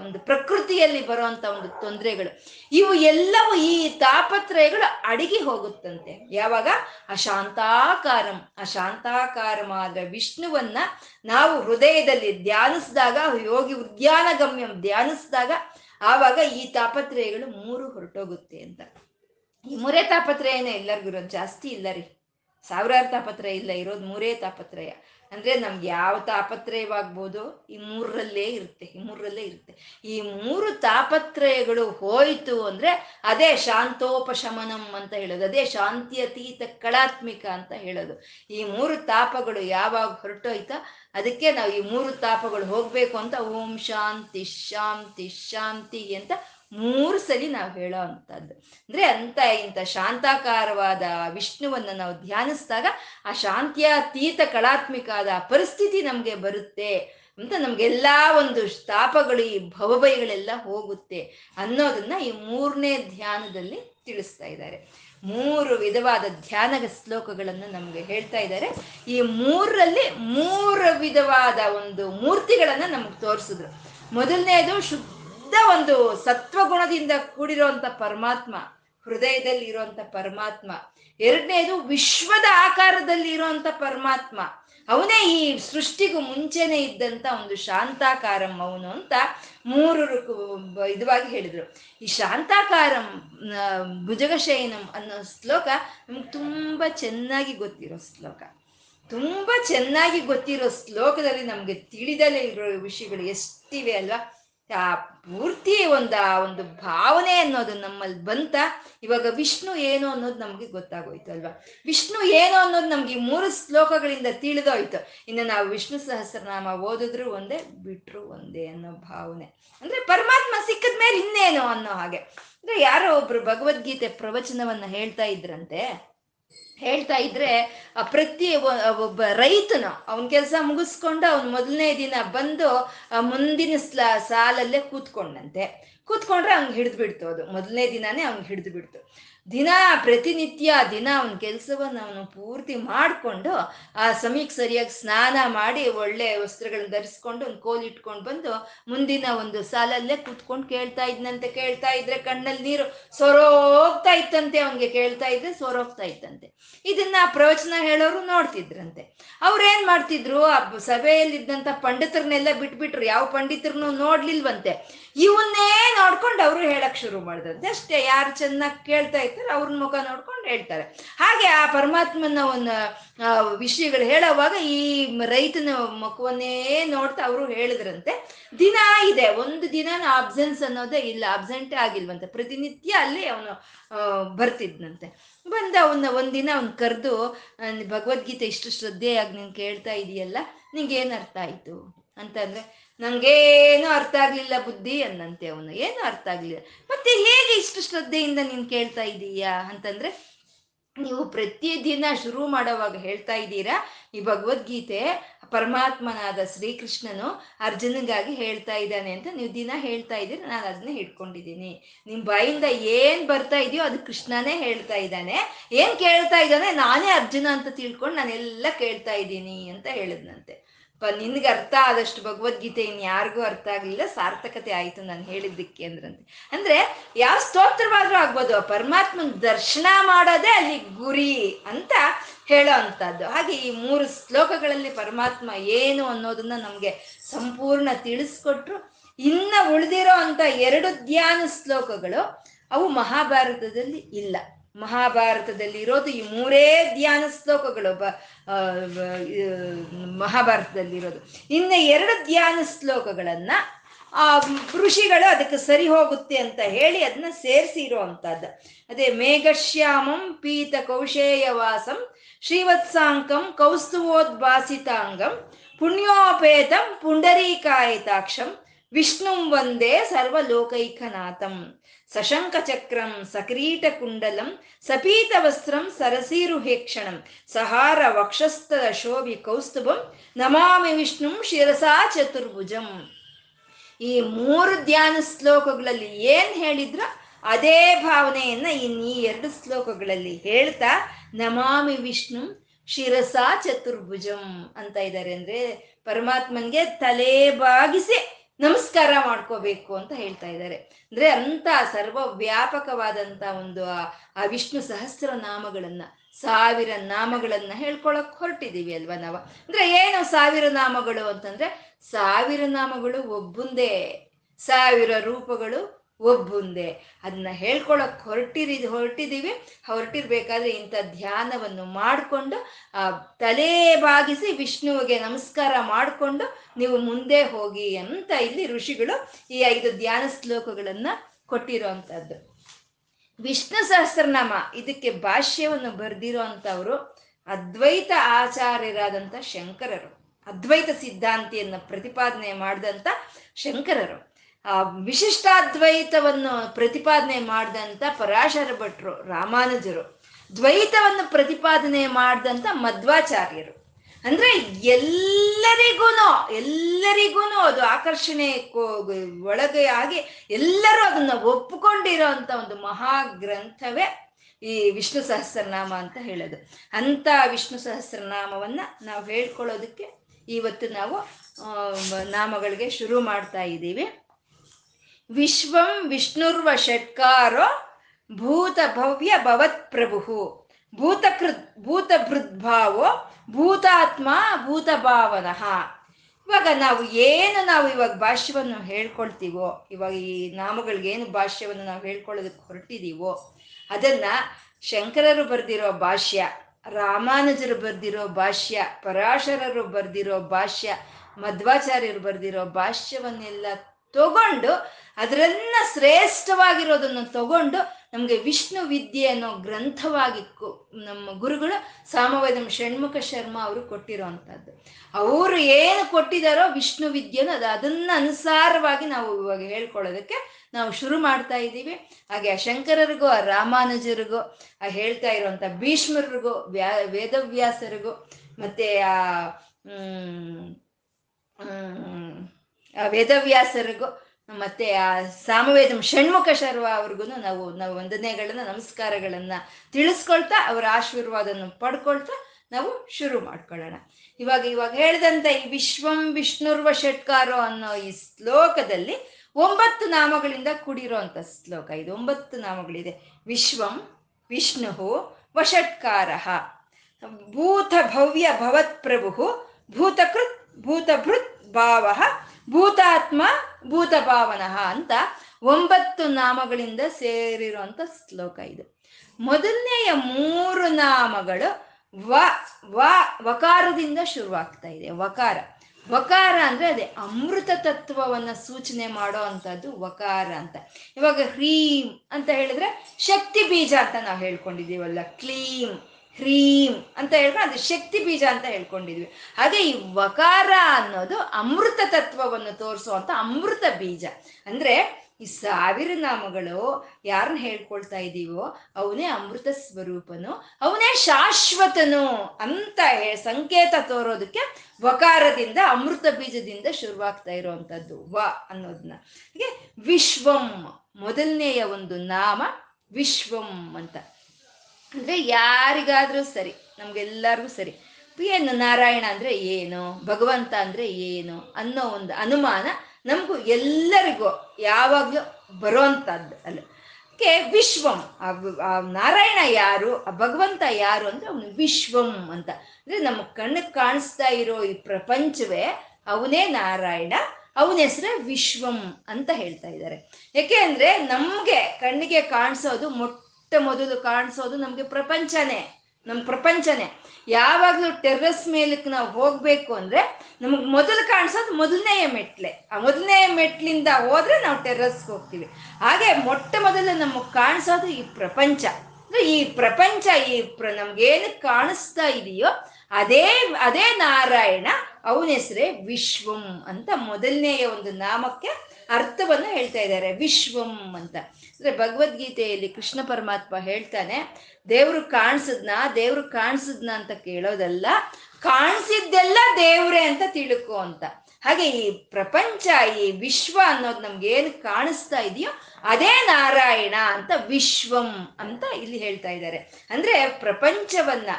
ಒಂದು ಪ್ರಕೃತಿಯಲ್ಲಿ ಬರುವಂತ ಒಂದು ತೊಂದರೆಗಳು, ಇವು ಎಲ್ಲವೂ ಈ ತಾಪತ್ರಯಗಳು ಅಡಗಿ ಹೋಗುತ್ತಂತೆ. ಯಾವಾಗ? ಅಶಾಂತಾಕಾರಂ. ಅಶಾಂತಾಕಾರವಾದ ವಿಷ್ಣುವನ್ನ ನಾವು ಹೃದಯದಲ್ಲಿ ಧ್ಯಾನಿಸಿದಾಗ, ಯೋಗಿ ಉದ್ಯಾನಗಮ್ಯಂ ಧ್ಯಾನಿಸಿದಾಗ, ಆವಾಗ ಈ ತಾಪತ್ರಯಗಳು ಮೂರು ಹೊರಟೋಗುತ್ತೆ ಅಂತ. ಈ ಮೂರೇ ತಾಪತ್ರಯ ಎಲ್ಲರಿಗೂ ಇರೋದು, ಜಾಸ್ತಿ ಇಲ್ಲ ರೀ, ಸಾವಿರಾರು ತಾಪತ್ರಯ ಇಲ್ಲ, ಇರೋದು ಮೂರೇ ತಾಪತ್ರಯ. ಅಂದರೆ ನಮ್ಗೆ ಯಾವ ತಾಪತ್ರಯವಾಗ್ಬೋದು ಈ ಮೂರರಲ್ಲೇ ಇರುತ್ತೆ, ಈ ಮೂರರಲ್ಲೇ ಇರುತ್ತೆ. ಈ ಮೂರು ತಾಪತ್ರಯಗಳು ಹೋಯಿತು ಅಂದರೆ ಅದೇ ಶಾಂತೋಪಶಮನಂ ಅಂತ ಹೇಳೋದು, ಅದೇ ಶಾಂತಿಯತೀತ ಕಳಾತ್ಮಿಕ ಅಂತ ಹೇಳೋದು. ಈ ಮೂರು ತಾಪಗಳು ಯಾವಾಗ ಹೊರಟೋಯ್ತಾ ಅದಕ್ಕೆ ನಾವು ಈ ಮೂರು ತಾಪಗಳು ಹೋಗಬೇಕು ಅಂತ ಓಂ ಶಾಂತಿ ಶಾಂತಿ ಶಾಂತಿ ಅಂತ 3 ಸಲ ನಾವು ಹೇಳೋ ಅಂಥದ್ದು. ಅಂದರೆ ಅಂಥ ಇಂಥ ಶಾಂತಾಕಾರವಾದ ವಿಷ್ಣುವನ್ನು ನಾವು ಧ್ಯಾನಿಸಿದಾಗ ಆ ಶಾಂತ್ಯಾತೀತ ಕಳಾತ್ಮಿಕ ಆದ ಆ ಪರಿಸ್ಥಿತಿ ನಮಗೆ ಬರುತ್ತೆ ಅಂತ, ನಮಗೆಲ್ಲ ಒಂದು ತಾಪಗಳು ಈ ಭವಭಯಗಳೆಲ್ಲ ಹೋಗುತ್ತೆ ಅನ್ನೋದನ್ನ ಈ 3ನೇ ಧ್ಯಾನದಲ್ಲಿ ತಿಳಿಸ್ತಾ ಇದ್ದಾರೆ. 3 ವಿಧವಾದ ಧ್ಯಾನ ಶ್ಲೋಕಗಳನ್ನು ನಮಗೆ ಹೇಳ್ತಾ ಇದ್ದಾರೆ. ಈ 3ರಲ್ಲಿ 3 ವಿಧವಾದ ಒಂದು ಮೂರ್ತಿಗಳನ್ನು ನಮಗೆ ತೋರಿಸಿದ್ರು. ಮೊದಲನೇದು ಒಂದು ಸತ್ವಗುಣದಿಂದ ಕೂಡಿರುವಂತ ಪರಮಾತ್ಮ, ಹೃದಯದಲ್ಲಿ ಇರುವಂತ ಪರಮಾತ್ಮ. 2ನೇದು ವಿಶ್ವದ ಆಕಾರದಲ್ಲಿ ಇರುವಂತ ಪರಮಾತ್ಮ, ಅವನೇ ಈ ಸೃಷ್ಟಿಗೂ ಮುಂಚೆನೆ ಇದ್ದಂತ ಒಂದು ಶಾಂತಾಕಾರಂ ಅವನು ಅಂತ 3 ಇದುವಾಗಿ ಹೇಳಿದ್ರು. ಈ ಶಾಂತಾಕಾರಂ ಭುಜಗಶಯನಂ ಅನ್ನೋ ಶ್ಲೋಕ ನಮ್ಗೆ ತುಂಬಾ ಚೆನ್ನಾಗಿ ಗೊತ್ತಿರೋ ಶ್ಲೋಕ, ಶ್ಲೋಕದಲ್ಲಿ ನಮ್ಗೆ ತಿಳಿದಲೇ ಇರೋ ವಿಷಯಗಳು ಎಷ್ಟಿವೆ ಅಲ್ವಾ. ಆ ಪೂರ್ತಿ ಒಂದು ಭಾವನೆ ಅನ್ನೋದು ನಮ್ಮಲ್ಲಿ ಬಂತ. ಇವಾಗ ವಿಷ್ಣು ಏನು ಅನ್ನೋದು ನಮ್ಗೆ ಗೊತ್ತಾಗೋಯ್ತು ಅಲ್ವಾ, ವಿಷ್ಣು ಏನು ಅನ್ನೋದು ನಮ್ಗೆ 3 ಶ್ಲೋಕಗಳಿಂದ ತಿಳಿದೋಯ್ತು. ಇನ್ನು ನಾವು ವಿಷ್ಣು ಸಹಸ್ರನಾಮ ಓದಿದ್ರು ಒಂದೇ, ಬಿಟ್ರು ಒಂದೇ ಅನ್ನೋ ಭಾವನೆ. ಅಂದ್ರೆ ಪರಮಾತ್ಮ ಸಿಕ್ಕದ ಮೇಲೆ ಇನ್ನೇನು ಅನ್ನೋ ಹಾಗೆ. ಅಂದ್ರೆ ಯಾರೋ ಒಬ್ರು ಭಗವದ್ಗೀತೆ ಪ್ರವಚನವನ್ನ ಹೇಳ್ತಾ ಇದ್ರೆ ಪ್ರತಿ ಒಬ್ಬ ರೈತನು ಅವನ ಕೆಲಸ ಮುಗಿಸ್ಕೊಂಡು ಅವ್ನು ಮೊದಲನೇ ದಿನ ಬಂದು ಮುಂದಿನ ಸಾಲಲ್ಲೇ ಕೂತ್ಕೊಂಡ್ರೆ ಅವ್ನಿಗೆ ಹಿಡಿದ್ಬಿಡ್ತು, ಅದು ಮೊದಲನೇ ದಿನಾನೇ ಅವ್ನಿಗೆ ಹಿಡಿದ್ಬಿಡ್ತು. ಪ್ರತಿನಿತ್ಯ ಅವನ ಕೆಲಸವನ್ನು ಅವನು ಪೂರ್ತಿ ಮಾಡಿಕೊಂಡು ಆ ಸಮಯಕ್ಕೆ ಸರಿಯಾಗಿ ಸ್ನಾನ ಮಾಡಿ ಒಳ್ಳೆ ವಸ್ತ್ರಗಳನ್ನ ಧರಿಸ್ಕೊಂಡು ಒಂದು ಕೋಲು ಇಟ್ಕೊಂಡು ಬಂದು ಮುಂದಿನ ಒಂದು ಸಾಲಲ್ಲೇ ಕೂತ್ಕೊಂಡು ಕೇಳ್ತಾ ಇದ್ರೆ ಕಣ್ಣಲ್ಲಿ ನೀರು ಸೊರೋಗ್ತಾ ಇತ್ತಂತೆ, ಅವನಿಗೆ ಇದನ್ನ ಪ್ರವಚನ ಹೇಳೋರು ನೋಡ್ತಿದ್ರಂತೆ. ಅವ್ರೇನ್ ಮಾಡ್ತಿದ್ರು, ಆ ಸಭೆಯಲ್ಲಿದ್ದಂತ ಪಂಡಿತರನ್ನೆಲ್ಲ ಬಿಟ್ಬಿಟ್ರು, ಯಾವ ಪಂಡಿತರನ್ನು ನೋಡ್ಲಿಲ್ವಂತೆ. ಇವನ್ನೇ ನೋಡ್ಕೊಂಡು ಅವರು ಹೇಳಕ್ ಶುರು ಮಾಡಿದಂತೆ ಅಷ್ಟೇ. ಯಾರು ಚೆನ್ನಾಗಿ ಕೇಳ್ತಾ ಇರ್ತಾರೆ ಅವ್ರ ಮುಖ ನೋಡ್ಕೊಂಡು ಹೇಳ್ತಾರೆ. ಹಾಗೆ ಆ ಪರಮಾತ್ಮನ ಒಂದು ವಿಷಯಗಳು ಹೇಳೋವಾಗ ಈ ರೈತನ ಮುಖವನ್ನೇ ನೋಡ್ತಾ ಅವರು ಹೇಳಿದ್ರಂತೆ. ದಿನ ಇದೆ, ಒಂದು ದಿನ ಅಬ್ಸೆನ್ಸ್ ಅನ್ನೋದೇ ಇಲ್ಲ, ಅಬ್ಸೆಂಟೇ ಆಗಿಲ್ವಂತೆ. ಪ್ರತಿನಿತ್ಯ ಅಲ್ಲಿ ಅವನು ಬರ್ತಿದ್ನಂತೆ. ಬಂದ ಒಂದಿನ ಅವ್ನು ಕರೆದು, ಭಗವದ್ಗೀತೆ ಇಷ್ಟು ಶ್ರದ್ಧೆಯಾಗಿ ನೀನು ಕೇಳ್ತಾ ಇದೆಯಲ್ಲ, ನಿಂಗೇನು ಅರ್ಥ ಆಯಿತು ಅಂತಂದ್ರೆ, ನನಗೇನು ಅರ್ಥ ಆಗ್ಲಿಲ್ಲ ಬುದ್ಧಿ ಅನ್ನಂತೆ ಅವನು. ಏನು ಅರ್ಥ ಆಗ್ಲಿಲ್ಲ, ಮತ್ತೆ ಹೇಗೆ ಇಷ್ಟು ಶ್ರದ್ಧೆಯಿಂದ ನೀನು ಕೇಳ್ತಾ ಇದೀಯಾ ಅಂತಂದ್ರೆ, ನೀವು ಪ್ರತಿದಿನ ಶುರು ಮಾಡೋವಾಗ ಹೇಳ್ತಾ ಇದ್ದೀರಾ ಈ ಭಗವದ್ಗೀತೆ ಪರಮಾತ್ಮನಾದ ಶ್ರೀಕೃಷ್ಣನು ಅರ್ಜುನನಿಗಾಗಿ ಹೇಳ್ತಾ ಇದ್ದಾನೆ ಅಂತ ನೀವು ದಿನ ಹೇಳ್ತಾ ಇದ್ದೀರಿ, ನಾನು ಅದನ್ನೇ ಹಿಡ್ಕೊಂಡಿದ್ದೀನಿ. ನಿಮ್ಮ ಬಾಯಿಂದ ಏನು ಬರ್ತಾ ಇದೆಯೋ ಅದು ಕೃಷ್ಣನೇ ಹೇಳ್ತಾ ಇದ್ದಾನೆ, ಏನು ಕೇಳ್ತಾ ಇದ್ದಾನೆ ನಾನೇ ಅರ್ಜುನ ಅಂತ ತಿಳ್ಕೊಂಡು ನಾನೆಲ್ಲ ಕೇಳ್ತಾ ಇದ್ದೀನಿ ಅಂತ ಹೇಳಿದ್ನಂತೆ. ನಿನ್ಗೆ ಅರ್ಥ ಆದಷ್ಟು ಭಗವದ್ಗೀತೆ ಇನ್ಯಾರಿಗೂ ಅರ್ಥ ಆಗಲಿಲ್ಲ, ಸಾರ್ಥಕತೆ ಆಯಿತು ನಾನು ಹೇಳಿದ್ದಕ್ಕೆ ಅಂದ್ರಂತೆ. ಅಂದರೆ ಯಾವ ಸ್ತೋತ್ರವಾದರೂ ಆಗ್ಬೋದು, ಪರಮಾತ್ಮನ ದರ್ಶನ ಮಾಡೋದೇ ಅಲ್ಲಿ ಗುರಿ ಅಂತ ಹೇಳೋ ಅಂಥದ್ದು. ಹಾಗೆ ಈ 3 ಶ್ಲೋಕಗಳಲ್ಲಿ ಪರಮಾತ್ಮ ಏನು ಅನ್ನೋದನ್ನ ನಮಗೆ ಸಂಪೂರ್ಣ ತಿಳಿಸ್ಕೊಟ್ರು. ಇನ್ನು ಉಳಿದಿರೋ ಅಂಥ 2 ಧ್ಯಾನ ಶ್ಲೋಕಗಳು ಅವು ಮಹಾಭಾರತದಲ್ಲಿ ಇಲ್ಲ. ಮಹಾಭಾರತದಲ್ಲಿ ಇರೋದು ಈ 3 ಧ್ಯಾನ ಶ್ಲೋಕಗಳು ಮಹಾಭಾರತದಲ್ಲಿರೋದು. ಇನ್ನು 2 ಧ್ಯಾನ ಶ್ಲೋಕಗಳನ್ನ ಆ ಋಷಿಗಳು ಅದಕ್ಕೆ ಸರಿ ಹೋಗುತ್ತೆ ಅಂತ ಹೇಳಿ ಅದನ್ನ ಸೇರಿಸಿರೋ ಅಂಥದ್ದು. ಅದೇ ಮೇಘಶ್ಯಾಮಂ ಪೀತ ಕೌಶೇಯವಾಸಂ ಶ್ರೀವತ್ಸಾಂಕಂ ಕೌಸ್ತುವೋದ್ಭಾಸಿತಾಂಗಂ ಪುಣ್ಯೋಪೇತಂ ಪುಂಡರೀಕಾಯತಾಕ್ಷಂ ವಿಷ್ಣುಂ ವಂದೇ ಸರ್ವಲೋಕೈಕನಾಥಂ ಸಶಂಕಚಕ್ರಂ ಸಕ್ರೀಟಕುಂಡಲಂ ಸಪೀತವಸ್ತ್ರಂ ಸರಸೀರುಹೇಕ್ಷಣಂ ಸಹಾರ ವಕ್ಷಸ್ಥಲ ಶೋಭಿ ಕೌಸ್ತುಭಂ ನಮಾಮಿ ವಿಷ್ಣುಂ ಶಿರಸಾ ಚತುರ್ಭುಜಂ. ಈ ಮೂರು ಧ್ಯಾನ ಶ್ಲೋಕಗಳಲ್ಲಿ ಏನ್ ಹೇಳಿದ್ರ ಅದೇ ಭಾವನೆಯನ್ನ ಈ ಎರಡು ಶ್ಲೋಕಗಳಲ್ಲಿ ಹೇಳ್ತಾ ನಮಾಮಿ ವಿಷ್ಣು ಶಿರಸಾ ಚತುರ್ಭುಜಂ ಅಂತ ಇದ್ದಾರೆ. ಅಂದ್ರೆ ಪರಮಾತ್ಮನ್ಗೆ ತಲೆ ಬಾಗಿಸಿ ನಮಸ್ಕಾರ ಮಾಡ್ಕೋಬೇಕು ಅಂತ ಹೇಳ್ತಾ ಇದ್ದಾರೆ. ಅಂದ್ರೆ ಅಂತ ಸರ್ವ ವ್ಯಾಪಕವಾದಂತ ಒಂದು ಆ ವಿಷ್ಣು ಸಹಸ್ರ ನಾಮಗಳನ್ನ, 1000 ನಾಮಗಳನ್ನ ಹೇಳ್ಕೊಳಕ್ ಹೊರಟಿದೀವಿ ಅಲ್ವಾ ನಾವು. ಅಂದ್ರೆ ಏನು 1000 ನಾಮಗಳು ಅಂತಂದ್ರೆ, 1000 ನಾಮಗಳು ಒಬ್ಬುಂದೇ, 1000 ರೂಪಗಳು ಒಬ್ಬುಂದೇ. ಅದನ್ನ ಹೇಳ್ಕೊಳಕ್ ಹೊರಟಿರ್ಬೇಕಾದ್ರೆ ಇಂಥ ಧ್ಯಾನವನ್ನು ಮಾಡಿಕೊಂಡು ಆ ತಲೆ ಬಾಗಿಸಿ ವಿಷ್ಣುವಿಗೆ ನಮಸ್ಕಾರ ಮಾಡಿಕೊಂಡು ನೀವು ಮುಂದೆ ಹೋಗಿ ಅಂತ ಇಲ್ಲಿ ಋಷಿಗಳು ಈ 5 ಧ್ಯಾನ ಶ್ಲೋಕಗಳನ್ನ ಕೊಟ್ಟಿರೋಂಥದ್ದು. ವಿಷ್ಣು ಸಹಸ್ರನಾಮ ಇದಕ್ಕೆ ಭಾಷ್ಯವನ್ನು ಬರೆದಿರೋ ಅಂಥವ್ರು ಅದ್ವೈತ ಆಚಾರ್ಯರಾದಂಥ ಶಂಕರರು, ಅದ್ವೈತ ಸಿದ್ಧಾಂತಿಯನ್ನು ಪ್ರತಿಪಾದನೆ ಮಾಡಿದಂಥ ಶಂಕರರು, ಆ ವಿಶಿಷ್ಟಾದ್ವೈತವನ್ನು ಪ್ರತಿಪಾದನೆ ಮಾಡಿದಂಥ ಪರಾಶರ ಭಟ್ರು, ರಾಮಾನುಜರು, ದ್ವೈತವನ್ನು ಪ್ರತಿಪಾದನೆ ಮಾಡಿದಂಥ ಮಧ್ವಾಚಾರ್ಯರು. ಅಂದ್ರೆ ಎಲ್ಲರಿಗೂ ಅದು ಆಕರ್ಷಣೆ ಒಳಗೆ ಆಗಿ ಎಲ್ಲರೂ ಅದನ್ನ ಒಪ್ಪಿಕೊಂಡಿರೋ ಅಂತ ಒಂದು ಮಹಾಗ್ರಂಥವೇ ಈ ವಿಷ್ಣು ಸಹಸ್ರನಾಮ ಅಂತ ಹೇಳೋದು. ಅಂತ ವಿಷ್ಣು ಸಹಸ್ರನಾಮವನ್ನ ನಾವು ಹೇಳ್ಕೊಳ್ಳೋದಕ್ಕೆ ಇವತ್ತು ನಾವು ನಾಮಗಳಿಗೆ ಶುರು ಮಾಡ್ತಾ ಇದ್ದೀವಿ. ವಿಶ್ವಂ ವಿಷ್ಣುರ್ವ ಷಟ್ಕಾರೋ ಭೂತ ಭವ್ಯ ಭವತ್ ಪ್ರಭು ಭೂತಕೃತ್ ಭೂತಭೃದ್ಭಾವೋ ಭೂತಾತ್ಮ ಭೂತ ಭಾವನಃ. ಇವಾಗ ನಾವು ಇವಾಗ ಭಾಷ್ಯವನ್ನು ಹೇಳ್ಕೊಳ್ತೀವೋ, ಇವಾಗ ಈ ನಾಮಗಳಿಗೇನು ಭಾಷ್ಯವನ್ನು ನಾವು ಹೇಳ್ಕೊಳ್ಳೋದಕ್ಕೆ ಹೊರಟಿದೀವೋ ಅದನ್ನ ಶಂಕರರು ಬರೆದಿರೋ ಭಾಷ್ಯ, ರಾಮಾನುಜರು ಬರೆದಿರೋ ಭಾಷ್ಯ, ಪರಾಶರರು ಬರೆದಿರೋ ಭಾಷ್ಯ, ಮಧ್ವಾಚಾರ್ಯರು ಬರೆದಿರೋ ಭಾಷ್ಯವನ್ನೆಲ್ಲ ತಗೊಂಡು ಅದರನ್ನ ಶ್ರೇಷ್ಠವಾಗಿರೋದನ್ನು ತಗೊಂಡು ನಮಗೆ ವಿಷ್ಣು ವಿದ್ಯೆ ಅನ್ನೋ ಗ್ರಂಥವಾಗಿ ನಮ್ಮ ಗುರುಗಳು ಸಾಮವೇದಂ ಷಣ್ಮುಖ ಶರ್ಮಾ ಅವರು ಕೊಟ್ಟಿರೋವಂಥದ್ದು. ಅವರು ಏನು ಕೊಟ್ಟಿದಾರೋ ವಿಷ್ಣು ವಿದ್ಯೆನೋ ಅದನ್ನ ಅನುಸಾರವಾಗಿ ನಾವು ಇವಾಗ ಹೇಳ್ಕೊಳ್ಳೋದಕ್ಕೆ ನಾವು ಶುರು ಮಾಡ್ತಾ ಇದ್ದೀವಿ. ಹಾಗೆ ಆ ಶಂಕರರಿಗೂ, ಆ ರಾಮಾನುಜರಿಗೂ, ಆ ಹೇಳ್ತಾ ಇರೋವಂಥ ಭೀಷ್ಮರಿಗೂ, ವೇದವ್ಯಾಸರಿಗೂ, ಮತ್ತೆ ಆ ವೇದವ್ಯಾಸರಿಗೂ, ಮತ್ತೆ ಆ ಸಾಮವೇದ ಷಣ್ಮುಖ ಶರ್ಮಾ ಅವ್ರಿಗೂ ನಾವು ವಂದನೆಗಳನ್ನ, ನಮಸ್ಕಾರಗಳನ್ನ ತಿಳಿಸ್ಕೊಳ್ತಾ ಅವರ ಆಶೀರ್ವಾದವನ್ನು ಪಡ್ಕೊಳ್ತಾ ನಾವು ಶುರು ಮಾಡ್ಕೊಳ್ಳೋಣ. ಇವಾಗ ಹೇಳಿದಂತ ಈ ವಿಶ್ವಂ ವಿಷ್ಣುರ್ವ ಷಟ್ಕಾರೋ ಅನ್ನೋ ಈ ಶ್ಲೋಕದಲ್ಲಿ 9 ನಾಮಗಳಿಂದ ಕೂಡಿರೋಂಥ ಶ್ಲೋಕ ಇದು. 9 ನಾಮಗಳಿದೆ. ವಿಶ್ವಂ ವಿಷ್ಣು ವಷಟ್ಕಾರ ಭೂತ ಭವ್ಯ ಭವತ್ ಪ್ರಭು ಭೂತಕೃತ್ ಭೂತಭೃತ್ ಭಾವ ಭೂತಾತ್ಮ ಭೂತ ಭಾವನಃ ಅಂತ 9 ನಾಮಗಳಿಂದ ಸೇರಿರುವಂತ ಶ್ಲೋಕ ಇದು. ಮೊದಲನೆಯ 3 ನಾಮಗಳು ವಕಾರದಿಂದ ಶುರುವಾಗ್ತಾ ಇದೆ. ವಕಾರ ಅಂದ್ರೆ ಅದೇ ಅಮೃತ ತತ್ವವನ್ನ ಸೂಚನೆ ಮಾಡೋ ಅಂತದ್ದು ವಕಾರ ಅಂತ. ಇವಾಗ ಹ್ರೀಂ ಅಂತ ಹೇಳಿದ್ರೆ ಶಕ್ತಿ ಬೀಜ ಅಂತ ನಾವು ಹೇಳ್ಕೊಂಡಿದೀವಲ್ಲ, ಕ್ಲೀಂ ಹ್ರೀಂ ಅಂತ ಹೇಳ್ಕೊಂಡು ಅದು ಶಕ್ತಿ ಬೀಜ ಅಂತ ಹೇಳ್ಕೊಂಡಿದ್ವಿ. ಹಾಗೆ ಈ ವಕಾರ ಅನ್ನೋದು ಅಮೃತ ತತ್ವವನ್ನು ತೋರಿಸುವಂತ ಅಮೃತ ಬೀಜ. ಅಂದ್ರೆ ಈ 1000 ನಾಮಗಳು ಯಾರನ್ನ ಹೇಳ್ಕೊಳ್ತಾ ಇದ್ದೀವೋ ಅವನೇ ಅಮೃತ ಸ್ವರೂಪನು, ಅವನೇ ಶಾಶ್ವತನು ಅಂತ ಸಂಕೇತ ತೋರೋದಕ್ಕೆ ವಕಾರದಿಂದ, ಅಮೃತ ಬೀಜದಿಂದ ಶುರುವಾಗ್ತಾ ಇರುವಂತದ್ದು ವ ಅನ್ನೋದನ್ನ. ಹೀಗೆ ವಿಶ್ವಂ ಮೊದಲನೆಯ ಒಂದು ನಾಮ ವಿಶ್ವಂ ಅಂತ ಅಂದ್ರೆ ಯಾರಿಗಾದ್ರೂ ಸರಿ, ನಮ್ಗೆಲ್ಲರಿಗೂ ಸರಿ, ಏನು ನಾರಾಯಣ ಅಂದ್ರೆ ಏನು, ಭಗವಂತ ಅಂದ್ರೆ ಏನು ಅನ್ನೋ ಒಂದು ಅನುಮಾನ ನಮಗೂ ಎಲ್ಲರಿಗೂ ಯಾವಾಗ್ಲೂ ಬರುವಂತಹದ್ದು ಅಲ್ಲ. ವಿಶ್ವಂ ಆ ನಾರಾಯಣ ಯಾರು, ಆ ಭಗವಂತ ಯಾರು ಅಂದ್ರೆ ಅವನು ವಿಶ್ವಂ ಅಂತ. ಅಂದ್ರೆ ನಮ್ಮ ಕಣ್ಣಿಗೆ ಕಾಣಿಸ್ತಾ ಇರೋ ಈ ಪ್ರಪಂಚವೇ ಅವನೇ ನಾರಾಯಣ, ಅವನ ಹೆಸರೇ ವಿಶ್ವಂ ಅಂತ ಹೇಳ್ತಾ ಇದ್ದಾರೆ. ಯಾಕೆ ಅಂದ್ರೆ ನಮ್ಗೆ ಕಣ್ಣಿಗೆ ಕಾಣಿಸೋದು ಮೊದಲು ಕಾಣಿಸೋದು ನಮ್ಗೆ ಪ್ರಪಂಚನೇ, ನಮ್ ಪ್ರಪಂಚನೇ. ಯಾವಾಗ್ಲೂ ಟೆರ್ರಸ್ ಮೇಲಕ್ ನಾವು ಹೋಗ್ಬೇಕು ಅಂದ್ರೆ ನಮಗ್ ಮೊದಲು ಕಾಣಿಸೋದು ಮೊದಲನೆಯ ಮೆಟ್ಲೆ. ಆ ಮೊದಲನೆಯ ಮೆಟ್ಲಿಂದ ಹೋದ್ರೆ ನಾವು ಟೆರ್ರಸ್ಗೆ ಹೋಗ್ತೀವಿ. ಹಾಗೆ ಮೊದಲು ನಮಗ್ ಕಾಣಿಸೋದು ಈ ಪ್ರಪಂಚ. ಅಂದ್ರೆ ಈ ಪ್ರಪಂಚ ನಮ್ಗೇನು ಕಾಣಿಸ್ತಾ ಇದೆಯೋ ಅದೇ ನಾರಾಯಣ, ಅವನ ಹೆಸರೇ ವಿಶ್ವಂ ಅಂತ ಮೊದಲನೆಯ ಒಂದು ನಾಮಕ್ಕೆ ಅರ್ಥವನ್ನು ಹೇಳ್ತಾ ಇದ್ದಾರೆ, ವಿಶ್ವಂ ಅಂತ. ಅಂದ್ರೆ ಭಗವದ್ಗೀತೆಯಲ್ಲಿ ಕೃಷ್ಣ ಪರಮಾತ್ಮ ಹೇಳ್ತಾನೆ, ದೇವ್ರು ಕಾಣಿಸಿದ್ನ ದೇವ್ರು ಕಾಣಿಸಿದ್ನ ಅಂತ ಕೇಳೋದಲ್ಲ, ಕಾಣಿಸಿದ್ದೆಲ್ಲ ದೇವ್ರೆ ಅಂತ ತಿಳ್ಕೊ ಅಂತ. ಹಾಗೆ ಈ ಪ್ರಪಂಚ, ಈ ವಿಶ್ವ ಅನ್ನೋದು ನಮ್ಗೆ ಏನು ಕಾಣಿಸ್ತಾ ಇದೆಯೋ ಅದೇ ನಾರಾಯಣ ಅಂತ ವಿಶ್ವಂ ಅಂತ ಇಲ್ಲಿ ಹೇಳ್ತಾ ಇದ್ದಾರೆ. ಅಂದ್ರೆ ಪ್ರಪಂಚವನ್ನ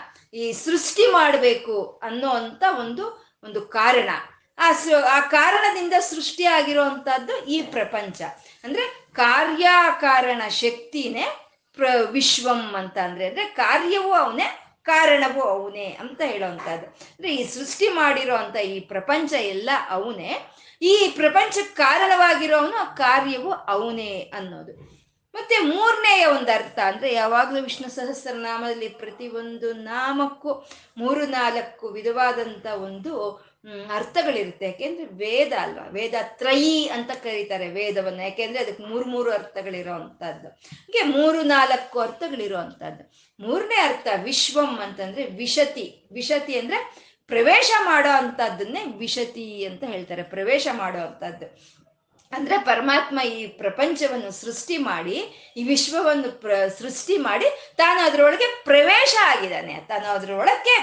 ಈ ಸೃಷ್ಟಿ ಮಾಡಬೇಕು ಅನ್ನೋ ಅಂತ ಒಂದು ಒಂದು ಕಾರಣ, ಆ ಕಾರಣದಿಂದ ಸೃಷ್ಟಿ ಆಗಿರುವಂತಹದ್ದು ಈ ಪ್ರಪಂಚ. ಅಂದ್ರೆ ಕಾರ್ಯಕಾರಣ ಶಕ್ತಿನೇ ವಿಶ್ವಂ ಅಂತ. ಅಂದ್ರೆ ಅಂದ್ರೆ ಕಾರ್ಯವೂ ಅವನೇ, ಕಾರಣವೂ ಅವನೇ ಅಂತ ಹೇಳೋವಂಥದ್ದು. ಅಂದ್ರೆ ಈ ಸೃಷ್ಟಿ ಮಾಡಿರೋ ಅಂತ ಈ ಪ್ರಪಂಚ ಎಲ್ಲ ಅವನೇ, ಈ ಪ್ರಪಂಚಕ್ಕೆ ಕಾರಣವಾಗಿರೋವನು, ಆ ಕಾರ್ಯವು ಅವನೇ ಅನ್ನೋದು. ಮತ್ತೆ ಮೂರನೆಯ ಒಂದು ಅರ್ಥ ಅಂದ್ರೆ, ಯಾವಾಗಲೂ ವಿಷ್ಣು ಸಹಸ್ರನಾಮದಲ್ಲಿ ಪ್ರತಿ ಒಂದು ನಾಮಕ್ಕೂ 3-4 ವಿಧವಾದಂಥ ಒಂದು ಅರ್ಥಗಳಿರುತ್ತೆ. ಯಾಕೆಂದ್ರೆ ವೇದ ಅಲ್ವಾ, ವೇದ ತ್ರಯಿ ಅಂತ ಕರೀತಾರೆ ವೇದವನ್ನು. ಯಾಕೆಂದ್ರೆ ಅದಕ್ಕೆ 3-3 ಅರ್ಥಗಳಿರೋ ಅಂಥದ್ದು, ಹಾಗೆ 3-4 ಅರ್ಥಗಳಿರೋ ಅಂಥದ್ದು. ಮೂರನೇ ಅರ್ಥ ವಿಶ್ವಂ ಅಂತಂದ್ರೆ ವಿಶತಿ. ವಿಶತಿ ಅಂದ್ರೆ ಪ್ರವೇಶ ಮಾಡೋ ಅಂಥದ್ದನ್ನೇ ವಿಶತಿ ಅಂತ ಹೇಳ್ತಾರೆ, ಪ್ರವೇಶ ಮಾಡೋ ಅಂಥದ್ದು. ಅಂದ್ರೆ ಪರಮಾತ್ಮ ಈ ಪ್ರಪಂಚವನ್ನು ಸೃಷ್ಟಿ ಮಾಡಿ, ಈ ವಿಶ್ವವನ್ನು ಸೃಷ್ಟಿ ಮಾಡಿ ತಾನು ಅದರೊಳಗೆ ಪ್ರವೇಶ ಆಗಿದ್ದಾನೆ, ತಾನು ಅದರೊಳಕ್ಕೆ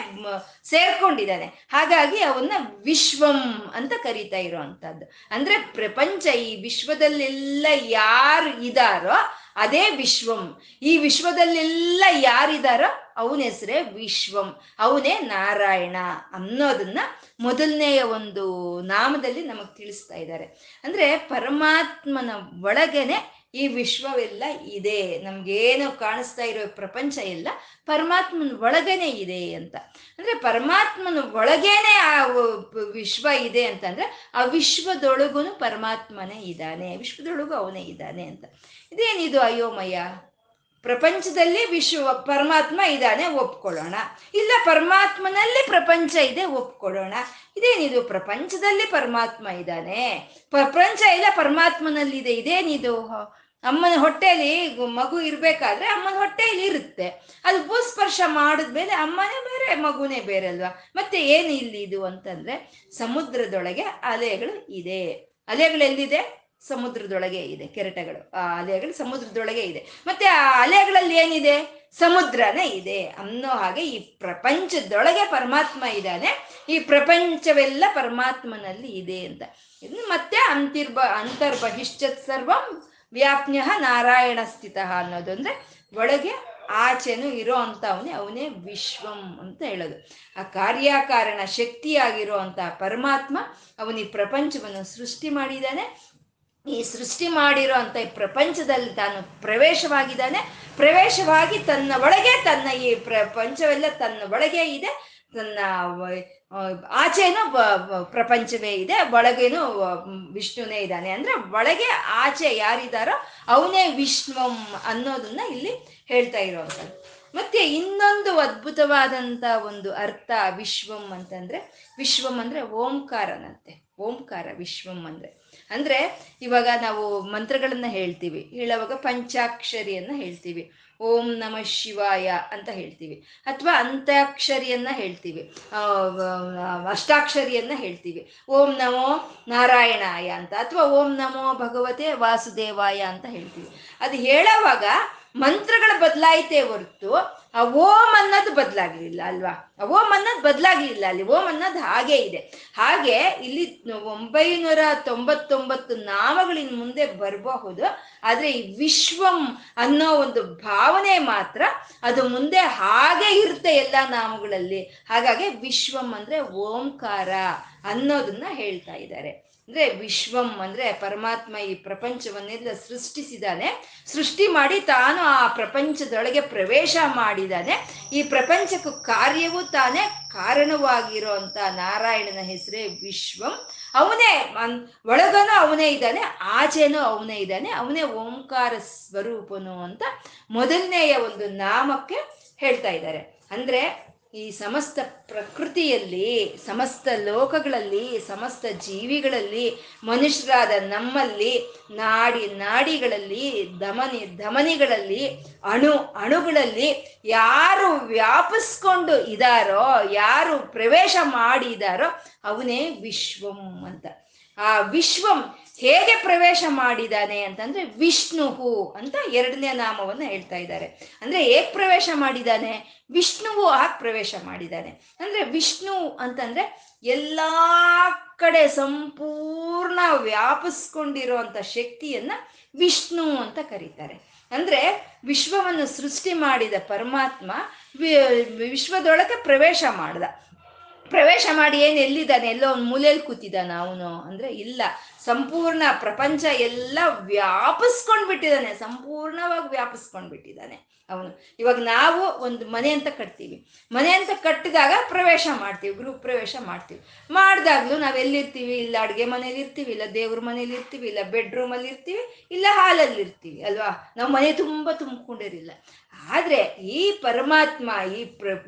ಸೇರ್ಕೊಂಡಿದ್ದಾನೆ. ಹಾಗಾಗಿ ಅವನ್ನ ವಿಶ್ವಂ ಅಂತ ಕರೀತಾ ಇರೋವಂಥದ್ದು. ಅಂದ್ರೆ ಪ್ರಪಂಚ, ಈ ವಿಶ್ವದಲ್ಲೆಲ್ಲ ಯಾರು ಇದ್ದಾರೋ ಅದೇ ವಿಶ್ವಂ. ಈ ವಿಶ್ವದಲ್ಲೆಲ್ಲ ಯಾರಿದ್ದಾರೋ ಅವನ ಹೆಸರೇ ವಿಶ್ವಂ, ಅವನೇ ನಾರಾಯಣ ಅನ್ನೋದನ್ನ ಮೊದಲನೆಯ ಒಂದು ನಾಮದಲ್ಲಿ ನಮಗೆ ತಿಳಿಸ್ತಾ ಇದ್ದಾರೆ. ಅಂದ್ರೆ ಪರಮಾತ್ಮನ ಒಳಗೇನೆ ಈ ವಿಶ್ವವೆಲ್ಲ ಇದೆ, ನಮ್ಗೇನು ಕಾಣಿಸ್ತಾ ಇರೋ ಪ್ರಪಂಚ ಎಲ್ಲ ಪರಮಾತ್ಮನ ಒಳಗೇನೆ ಇದೆ ಅಂತ. ಅಂದ್ರೆ ಪರಮಾತ್ಮನ ಒಳಗೇನೆ ಆ ವಿಶ್ವ ಇದೆ ಅಂತಂದ್ರೆ ಆ ವಿಶ್ವದೊಳಗೂ ಪರಮಾತ್ಮನೇ ಇದ್ದಾನೆ, ವಿಶ್ವದೊಳಗೂ ಅವನೇ ಇದ್ದಾನೆ ಅಂತ. ಇದೇನಿದು ಅಯೋಮಯ. ಪ್ರಪಂಚದಲ್ಲಿ ಪರಮಾತ್ಮ ಇದ್ದಾನೆ ಒಪ್ಕೊಳ್ಳೋಣ, ಇಲ್ಲ ಪರಮಾತ್ಮನಲ್ಲಿ ಪ್ರಪಂಚ ಇದೆ ಒಪ್ಕೊಳ್ಳೋಣ. ಇದೇನಿದು ಪ್ರಪಂಚದಲ್ಲಿ ಪರಮಾತ್ಮ ಇದ್ದಾನೆ, ಪ್ರಪಂಚ ಇಲ್ಲ ಪರಮಾತ್ಮನಲ್ಲಿದೆ, ಇದೇನಿದು? ಅಮ್ಮನ ಹೊಟ್ಟೆಯಲ್ಲಿ ಮಗು ಇರ್ಬೇಕಾದ್ರೆ ಅಮ್ಮನ ಹೊಟ್ಟೆಯಲ್ಲಿ ಇರುತ್ತೆ, ಅದು ಭೂಸ್ಪರ್ಶ ಮಾಡಿದ್ಮೇಲೆ ಅಮ್ಮನೇ ಬೇರೆ ಮಗುನೇ ಬೇರೆ ಅಲ್ವಾ. ಮತ್ತೆ ಏನು ಇಲ್ಲಿ ಇದು ಅಂತಂದ್ರೆ, ಸಮುದ್ರದೊಳಗೆ ಅಲೆಗಳು ಇದೆ. ಅಲೆಗಳೆಲ್ಲಿದೆ? ಸಮುದ್ರದೊಳಗೆ ಇದೆ. ಕೆರೆಟಗಳು, ಆ ಅಲೆಗಳು ಸಮುದ್ರದೊಳಗೆ ಇದೆ. ಮತ್ತೆ ಆ ಅಲೆಗಳಲ್ಲಿ ಏನಿದೆ? ಸಮುದ್ರನೇ ಇದೆ ಅನ್ನೋ ಹಾಗೆ ಈ ಪ್ರಪಂಚದೊಳಗೆ ಪರಮಾತ್ಮ ಇದ್ದಾನೆ, ಈ ಪ್ರಪಂಚವೆಲ್ಲ ಪರಮಾತ್ಮನಲ್ಲಿ ಇದೆ ಅಂತ. ಇನ್ನು ಮತ್ತೆ ಅಂತರ್ಬಹಿಶ್ಚತ್ ಸರ್ವಂ ವ್ಯಾಪ್ನ್ಯಃ ನಾರಾಯಣ ಸ್ಥಿತಃ ಅನ್ನೋದು. ಅಂದ್ರೆ ಒಳಗೆ ಆಚೆನೂ ಇರೋ ಅಂತ ಅವನೇ, ಅವನೇ ವಿಶ್ವಂ ಅಂತ ಹೇಳೋದು. ಆ ಕಾರ್ಯಕಾರಣ ಶಕ್ತಿಯಾಗಿರೋ ಅಂತ ಪರಮಾತ್ಮ ಅವನಿ ಪ್ರಪಂಚವನ್ನು ಸೃಷ್ಟಿ ಮಾಡಿದ್ದಾನೆ, ಈ ಸೃಷ್ಟಿ ಮಾಡಿರೋ ಅಂತ ಈ ಪ್ರಪಂಚದಲ್ಲಿ ತಾನು ಪ್ರವೇಶವಾಗಿದ್ದಾನೆ, ಪ್ರವೇಶವಾಗಿ ತನ್ನ ಒಳಗೆ ತನ್ನ ಈ ಪ್ರಪಂಚವೆಲ್ಲ ತನ್ನ ಒಳಗೆ ಇದೆ, ತನ್ನ ಆಚೆನೂ ಪ್ರಪಂಚವೇ ಇದೆ, ಒಳಗೇನು ವಿಷ್ಣುವೇ ಇದ್ದಾನೆ. ಅಂದ್ರೆ ಒಳಗೆ ಆಚೆ ಯಾರಿದ್ದಾರೋ ಅವನೇ ವಿಷ್ಣುವಂ ಅನ್ನೋದನ್ನ ಇಲ್ಲಿ ಹೇಳ್ತಾ ಇರೋವಂಥದ್ದು. ಮತ್ತೆ ಇನ್ನೊಂದು ಅದ್ಭುತವಾದಂಥ ಒಂದು ಅರ್ಥ ವಿಶ್ವಂ ಅಂತಂದ್ರೆ, ವಿಶ್ವಂ ಅಂದ್ರೆ ಓಂಕಾರನಂತೆ, ಓಂಕಾರ ವಿಶ್ವಂ ಅಂದ್ರೆ. ಅಂದ್ರೆ ಇವಾಗ ನಾವು ಮಂತ್ರಗಳನ್ನ ಹೇಳ್ತೀವಿ, ಹೇಳುವಾಗ ಪಂಚಾಕ್ಷರಿಯನ್ನ ಹೇಳ್ತೀವಿ, ಓಂ ನಮಃ ಶಿವಾಯ ಅಂತ ಹೇಳ್ತೀವಿ, ಅಥವಾ ಅಂತ್ಯಾಕ್ಷರಿಯನ್ನ ಹೇಳ್ತೀವಿ, ಅಷ್ಟಾಕ್ಷರಿಯನ್ನ ಹೇಳ್ತೀವಿ, ಓಂ ನಮೋ ನಾರಾಯಣಾಯ ಅಂತ, ಅಥವಾ ಓಂ ನಮೋ ಭಗವತೆ ವಾಸುದೇವಾಯ ಅಂತ ಹೇಳ್ತೀವಿ. ಅದು ಹೇಳೋವಾಗ ಮಂತ್ರಗಳ ಬದಲಾಯಿತೇ ಹೊರತು ಆ ಓಂ ಅನ್ನೋದು ಬದಲಾಗಲಿಲ್ಲ ಅಲ್ವಾ, ಆ ಓಂ ಅನ್ನೋದು ಬದಲಾಗಲಿಲ್ಲ, ಅಲ್ಲಿ ಓಂ ಅನ್ನೋದು ಹಾಗೇ ಇದೆ. ಹಾಗೆ ಇಲ್ಲಿ 999 ನಾಮಗಳಿನ ಮುಂದೆ ಬರಬಹುದು, ಆದರೆ ಈ ವಿಶ್ವಂ ಅನ್ನೋ ಒಂದು ಭಾವನೆ ಮಾತ್ರ ಅದು ಮುಂದೆ ಹಾಗೆ ಇರುತ್ತೆ ಎಲ್ಲ ನಾಮಗಳಲ್ಲಿ. ಹಾಗಾಗಿ ವಿಶ್ವಂ ಅಂದ್ರೆ ಓಂಕಾರ ಅನ್ನೋದನ್ನ ಹೇಳ್ತಾ ಇದ್ದಾರೆ. ಅಂದ್ರೆ ವಿಶ್ವಂ ಅಂದ್ರೆ ಪರಮಾತ್ಮ ಈ ಪ್ರಪಂಚವನ್ನೆಲ್ಲ ಸೃಷ್ಟಿಸಿದ್ದಾನೆ, ಸೃಷ್ಟಿ ಮಾಡಿ ತಾನು ಆ ಪ್ರಪಂಚದೊಳಗೆ ಪ್ರವೇಶ ಮಾಡಿದ್ದಾನೆ, ಈ ಪ್ರಪಂಚಕ್ಕೂ ಕಾರ್ಯವೂ ತಾನೇ, ಕಾರಣವಾಗಿರೋಂಥ ನಾರಾಯಣನ ಹೆಸರೇ ವಿಶ್ವಂ. ಅವನೇ ಒಳಗನೂ ಅವನೇ ಇದ್ದಾನೆ, ಆಚೆನೂ ಅವನೇ ಇದ್ದಾನೆ, ಅವನೇ ಓಂಕಾರ ಸ್ವರೂಪನು ಅಂತ ಮೊದಲನೆಯ ಒಂದು ನಾಮಕ್ಕೆ ಹೇಳ್ತಾ ಇದ್ದಾರೆ. ಅಂದ್ರೆ ಈ ಸಮಸ್ತ ಪ್ರಕೃತಿಯಲ್ಲಿ, ಸಮಸ್ತ ಲೋಕಗಳಲ್ಲಿ, ಸಮಸ್ತ ಜೀವಿಗಳಲ್ಲಿ, ಮನುಷ್ಯರಾದ ನಮ್ಮಲ್ಲಿ, ನಾಡಿ ನಾಡಿಗಳಲ್ಲಿ, ಧಮನಿಗಳಲ್ಲಿ, ಅಣುಗಳಲ್ಲಿ ಯಾರು ವ್ಯಾಪಿಸ್ಕೊಂಡು ಇದ್ದಾರೋ, ಯಾರು ಪ್ರವೇಶ ಮಾಡಿದಾರೋ ಅವನೇ ವಿಶ್ವಂ ಅಂತ. ಆ ವಿಶ್ವಂ ಹೇಗೆ ಪ್ರವೇಶ ಮಾಡಿದ್ದಾನೆ ಅಂತಂದ್ರೆ ವಿಷ್ಣುಹು ಅಂತ ಎರಡನೇ ನಾಮವನ್ನು ಹೇಳ್ತಾ ಇದ್ದಾರೆ. ಅಂದ್ರೆ ಹೇಗೆ ಪ್ರವೇಶ ಮಾಡಿದ್ದಾನೆ? ವಿಷ್ಣುವು ಆಗಿ ಪ್ರವೇಶ ಮಾಡಿದ್ದಾನೆ. ಅಂದ್ರೆ ವಿಷ್ಣು ಅಂತಂದ್ರೆ ಎಲ್ಲ ಕಡೆ ಸಂಪೂರ್ಣ ವ್ಯಾಪಿಸ್ಕೊಂಡಿರುವಂತ ಶಕ್ತಿಯನ್ನ ವಿಷ್ಣು ಅಂತ ಕರೀತಾರೆ. ಅಂದ್ರೆ ವಿಶ್ವವನ್ನು ಸೃಷ್ಟಿ ಮಾಡಿದ ಪರಮಾತ್ಮ ವಿಶ್ವದೊಳಗೆ ಪ್ರವೇಶ ಮಾಡ್ದ. ಪ್ರವೇಶ ಮಾಡಿ ಏನು ಎಲ್ಲಿದ್ದಾನೆ? ಎಲ್ಲೋ ಒಂದು ಮೂಲೆಯಲ್ಲಿ ಕೂತಿದ್ದಾನೆ ಅವನು ಅಂದರೆ ಇಲ್ಲ, ಸಂಪೂರ್ಣ ಪ್ರಪಂಚ ಎಲ್ಲ ವ್ಯಾಪಿಸ್ಕೊಂಡ್ಬಿಟ್ಟಿದ್ದಾನೆ, ಸಂಪೂರ್ಣವಾಗಿ ವ್ಯಾಪಿಸ್ಕೊಂಡ್ಬಿಟ್ಟಿದ್ದಾನೆ ಅವನು. ಇವಾಗ ನಾವು ಒಂದು ಮನೆ ಅಂತ ಕಟ್ತೀವಿ, ಮನೆ ಅಂತ ಕಟ್ಟಿದಾಗ ಪ್ರವೇಶ ಮಾಡ್ತೀವಿ, ಗೃಹ ಪ್ರವೇಶ ಮಾಡ್ತೀವಿ. ಮಾಡಿದಾಗ್ಲೂ ನಾವು ಎಲ್ಲಿರ್ತೀವಿ? ಇಲ್ಲ ಅಡುಗೆ ಮನೇಲಿ ಇರ್ತೀವಿ, ಇಲ್ಲ ದೇವ್ರ ಮನೇಲಿ ಇರ್ತೀವಿ, ಇಲ್ಲ ಬೆಡ್ರೂಮಲ್ಲಿ ಇರ್ತೀವಿ, ಇಲ್ಲ ಹಾಲಲ್ಲಿ ಇರ್ತೀವಿ ಅಲ್ವಾ? ನಾವು ಮನೆ ತುಂಬ ತುಂಬಿಕೊಂಡಿರಲಿಲ್ಲ. ಆದರೆ ಈ ಪರಮಾತ್ಮ ಈ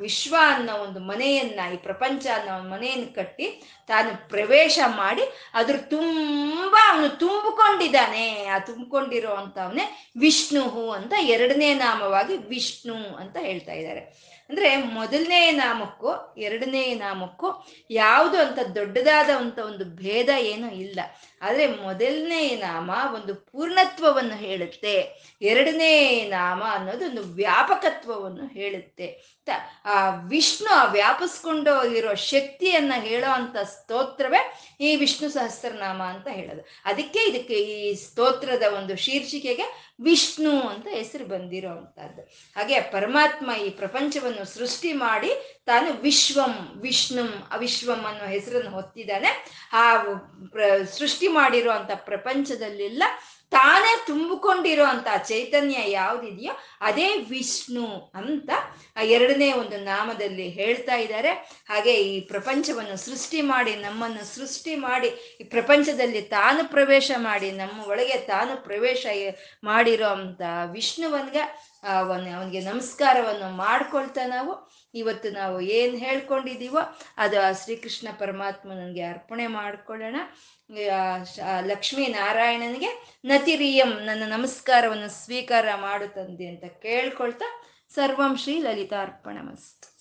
ವಿಶ್ವ ಅನ್ನೋ ಒಂದು ಮನೆಯನ್ನು, ಈ ಪ್ರಪಂಚ ಅನ್ನೋ ಒಂದು ಮನೆಯನ್ನು ಕಟ್ಟಿ ತಾನು ಪ್ರವೇಶ ಮಾಡಿ ಅದ್ರ ತುಂಬ ಅವನು ತುಂಬಿಕೊಂಡಿದ್ದಾನೆ. ಆ ತುಂಬಿಕೊಂಡಿರೋ ಅಂಥವನೇ ವಿಷ್ಣುಹು ಅಂತ ಎರಡನೇ ನಾಮವಾಗಿ ವಿಷ್ಣು ಅಂತ ಹೇಳ್ತಾ ಇದ್ದಾರೆ. ಅಂದರೆ ಮೊದಲನೇ ನಾಮಕ್ಕೂ ಎರಡನೇ ನಾಮಕ್ಕೂ ಯಾವುದು ಅಂತ ದೊಡ್ಡದಾದ ಒಂದು ಭೇದ ಏನೂ ಇಲ್ಲ. ಆದರೆ ಮೊದಲನೇ ನಾಮ ಒಂದು ಪೂರ್ಣತ್ವವನ್ನು ಹೇಳುತ್ತೆ, ಎರಡನೇ ನಾಮ ಅನ್ನೋದು ಒಂದು ವ್ಯಾಪಕತ್ವವನ್ನು ಹೇಳುತ್ತೆ. ಆ ವಿಷ್ಣು ಆ ವ್ಯಾಪಿಸ್ಕೊಂಡು ಇರೋ ಶಕ್ತಿಯನ್ನು ಹೇಳೋ ಅಂಥ ಸ್ತೋತ್ರವೇ ಈ ವಿಷ್ಣು ಸಹಸ್ರನಾಮ ಅಂತ ಹೇಳೋದು. ಅದಕ್ಕೆ ಇದಕ್ಕೆ ಈ ಸ್ತೋತ್ರದ ಒಂದು ಶೀರ್ಷಿಕೆಗೆ ವಿಷ್ಣು ಅಂತ ಹೆಸರು ಬಂದಿರೋ ಅಂಥದ್ದು. ಹಾಗೆ ಪರಮಾತ್ಮ ಈ ಪ್ರಪಂಚವನ್ನು ಸೃಷ್ಟಿ ಮಾಡಿ ತಾನು ವಿಶ್ವಂ ವಿಷ್ಣುಂ ಅವಿಶ್ವಂ ಅನ್ನೋ ಹೆಸರನ್ನು ಹೊತ್ತಿದ್ದಾನೆ. ಆ ಸೃಷ್ಟಿ ಮಾಡಿರುವಂಥ ಪ್ರಪಂಚದಲ್ಲೆಲ್ಲ ತಾನೇ ತುಂಬಿಕೊಂಡಿರೋ ಅಂತ ಚೈತನ್ಯ ಯಾವುದಿದೆಯೋ ಅದೇ ವಿಷ್ಣು ಅಂತ ಎರಡನೇ ಒಂದು ನಾಮದಲ್ಲಿ ಹೇಳ್ತಾ ಇದ್ದಾರೆ. ಹಾಗೆ ಈ ಪ್ರಪಂಚವನ್ನು ಸೃಷ್ಟಿ ಮಾಡಿ, ನಮ್ಮನ್ನು ಸೃಷ್ಟಿ ಮಾಡಿ, ಈ ಪ್ರಪಂಚದಲ್ಲಿ ತಾನು ಪ್ರವೇಶ ಮಾಡಿ, ನಮ್ಮ ಒಳಗೆ ತಾನು ಪ್ರವೇಶ ಮಾಡಿರೋ ಅಂಥ ವಿಷ್ಣುವನ್ಗೆ ಅವನಿಗೆ ನಮಸ್ಕಾರವನ್ನು ಮಾಡ್ಕೊಳ್ತಾ ನಾವು ಇವತ್ತು ನಾವು ಏನು ಹೇಳ್ಕೊಂಡಿದ್ದೀವೋ ಅದು ಆ ಶ್ರೀಕೃಷ್ಣ ಪರಮಾತ್ಮನಿಗೆ ಅರ್ಪಣೆ ಮಾಡಿಕೊಳ್ಳೋಣ. ಲಕ್ಷ್ಮೀನಾರಾಯಣನಿಗೆ ನತಿರಿಯಂ ನನ್ನ ನಮಸ್ಕಾರವನ್ನು ಸ್ವೀಕಾರ ಮಾಡುತ್ತಂದೆ ಅಂತ ಕೇಳ್ಕೊಳ್ತಾ ಸರ್ವಂ ಶ್ರೀ ಲಲಿತಾರ್ಪಣಮಸ್ತು.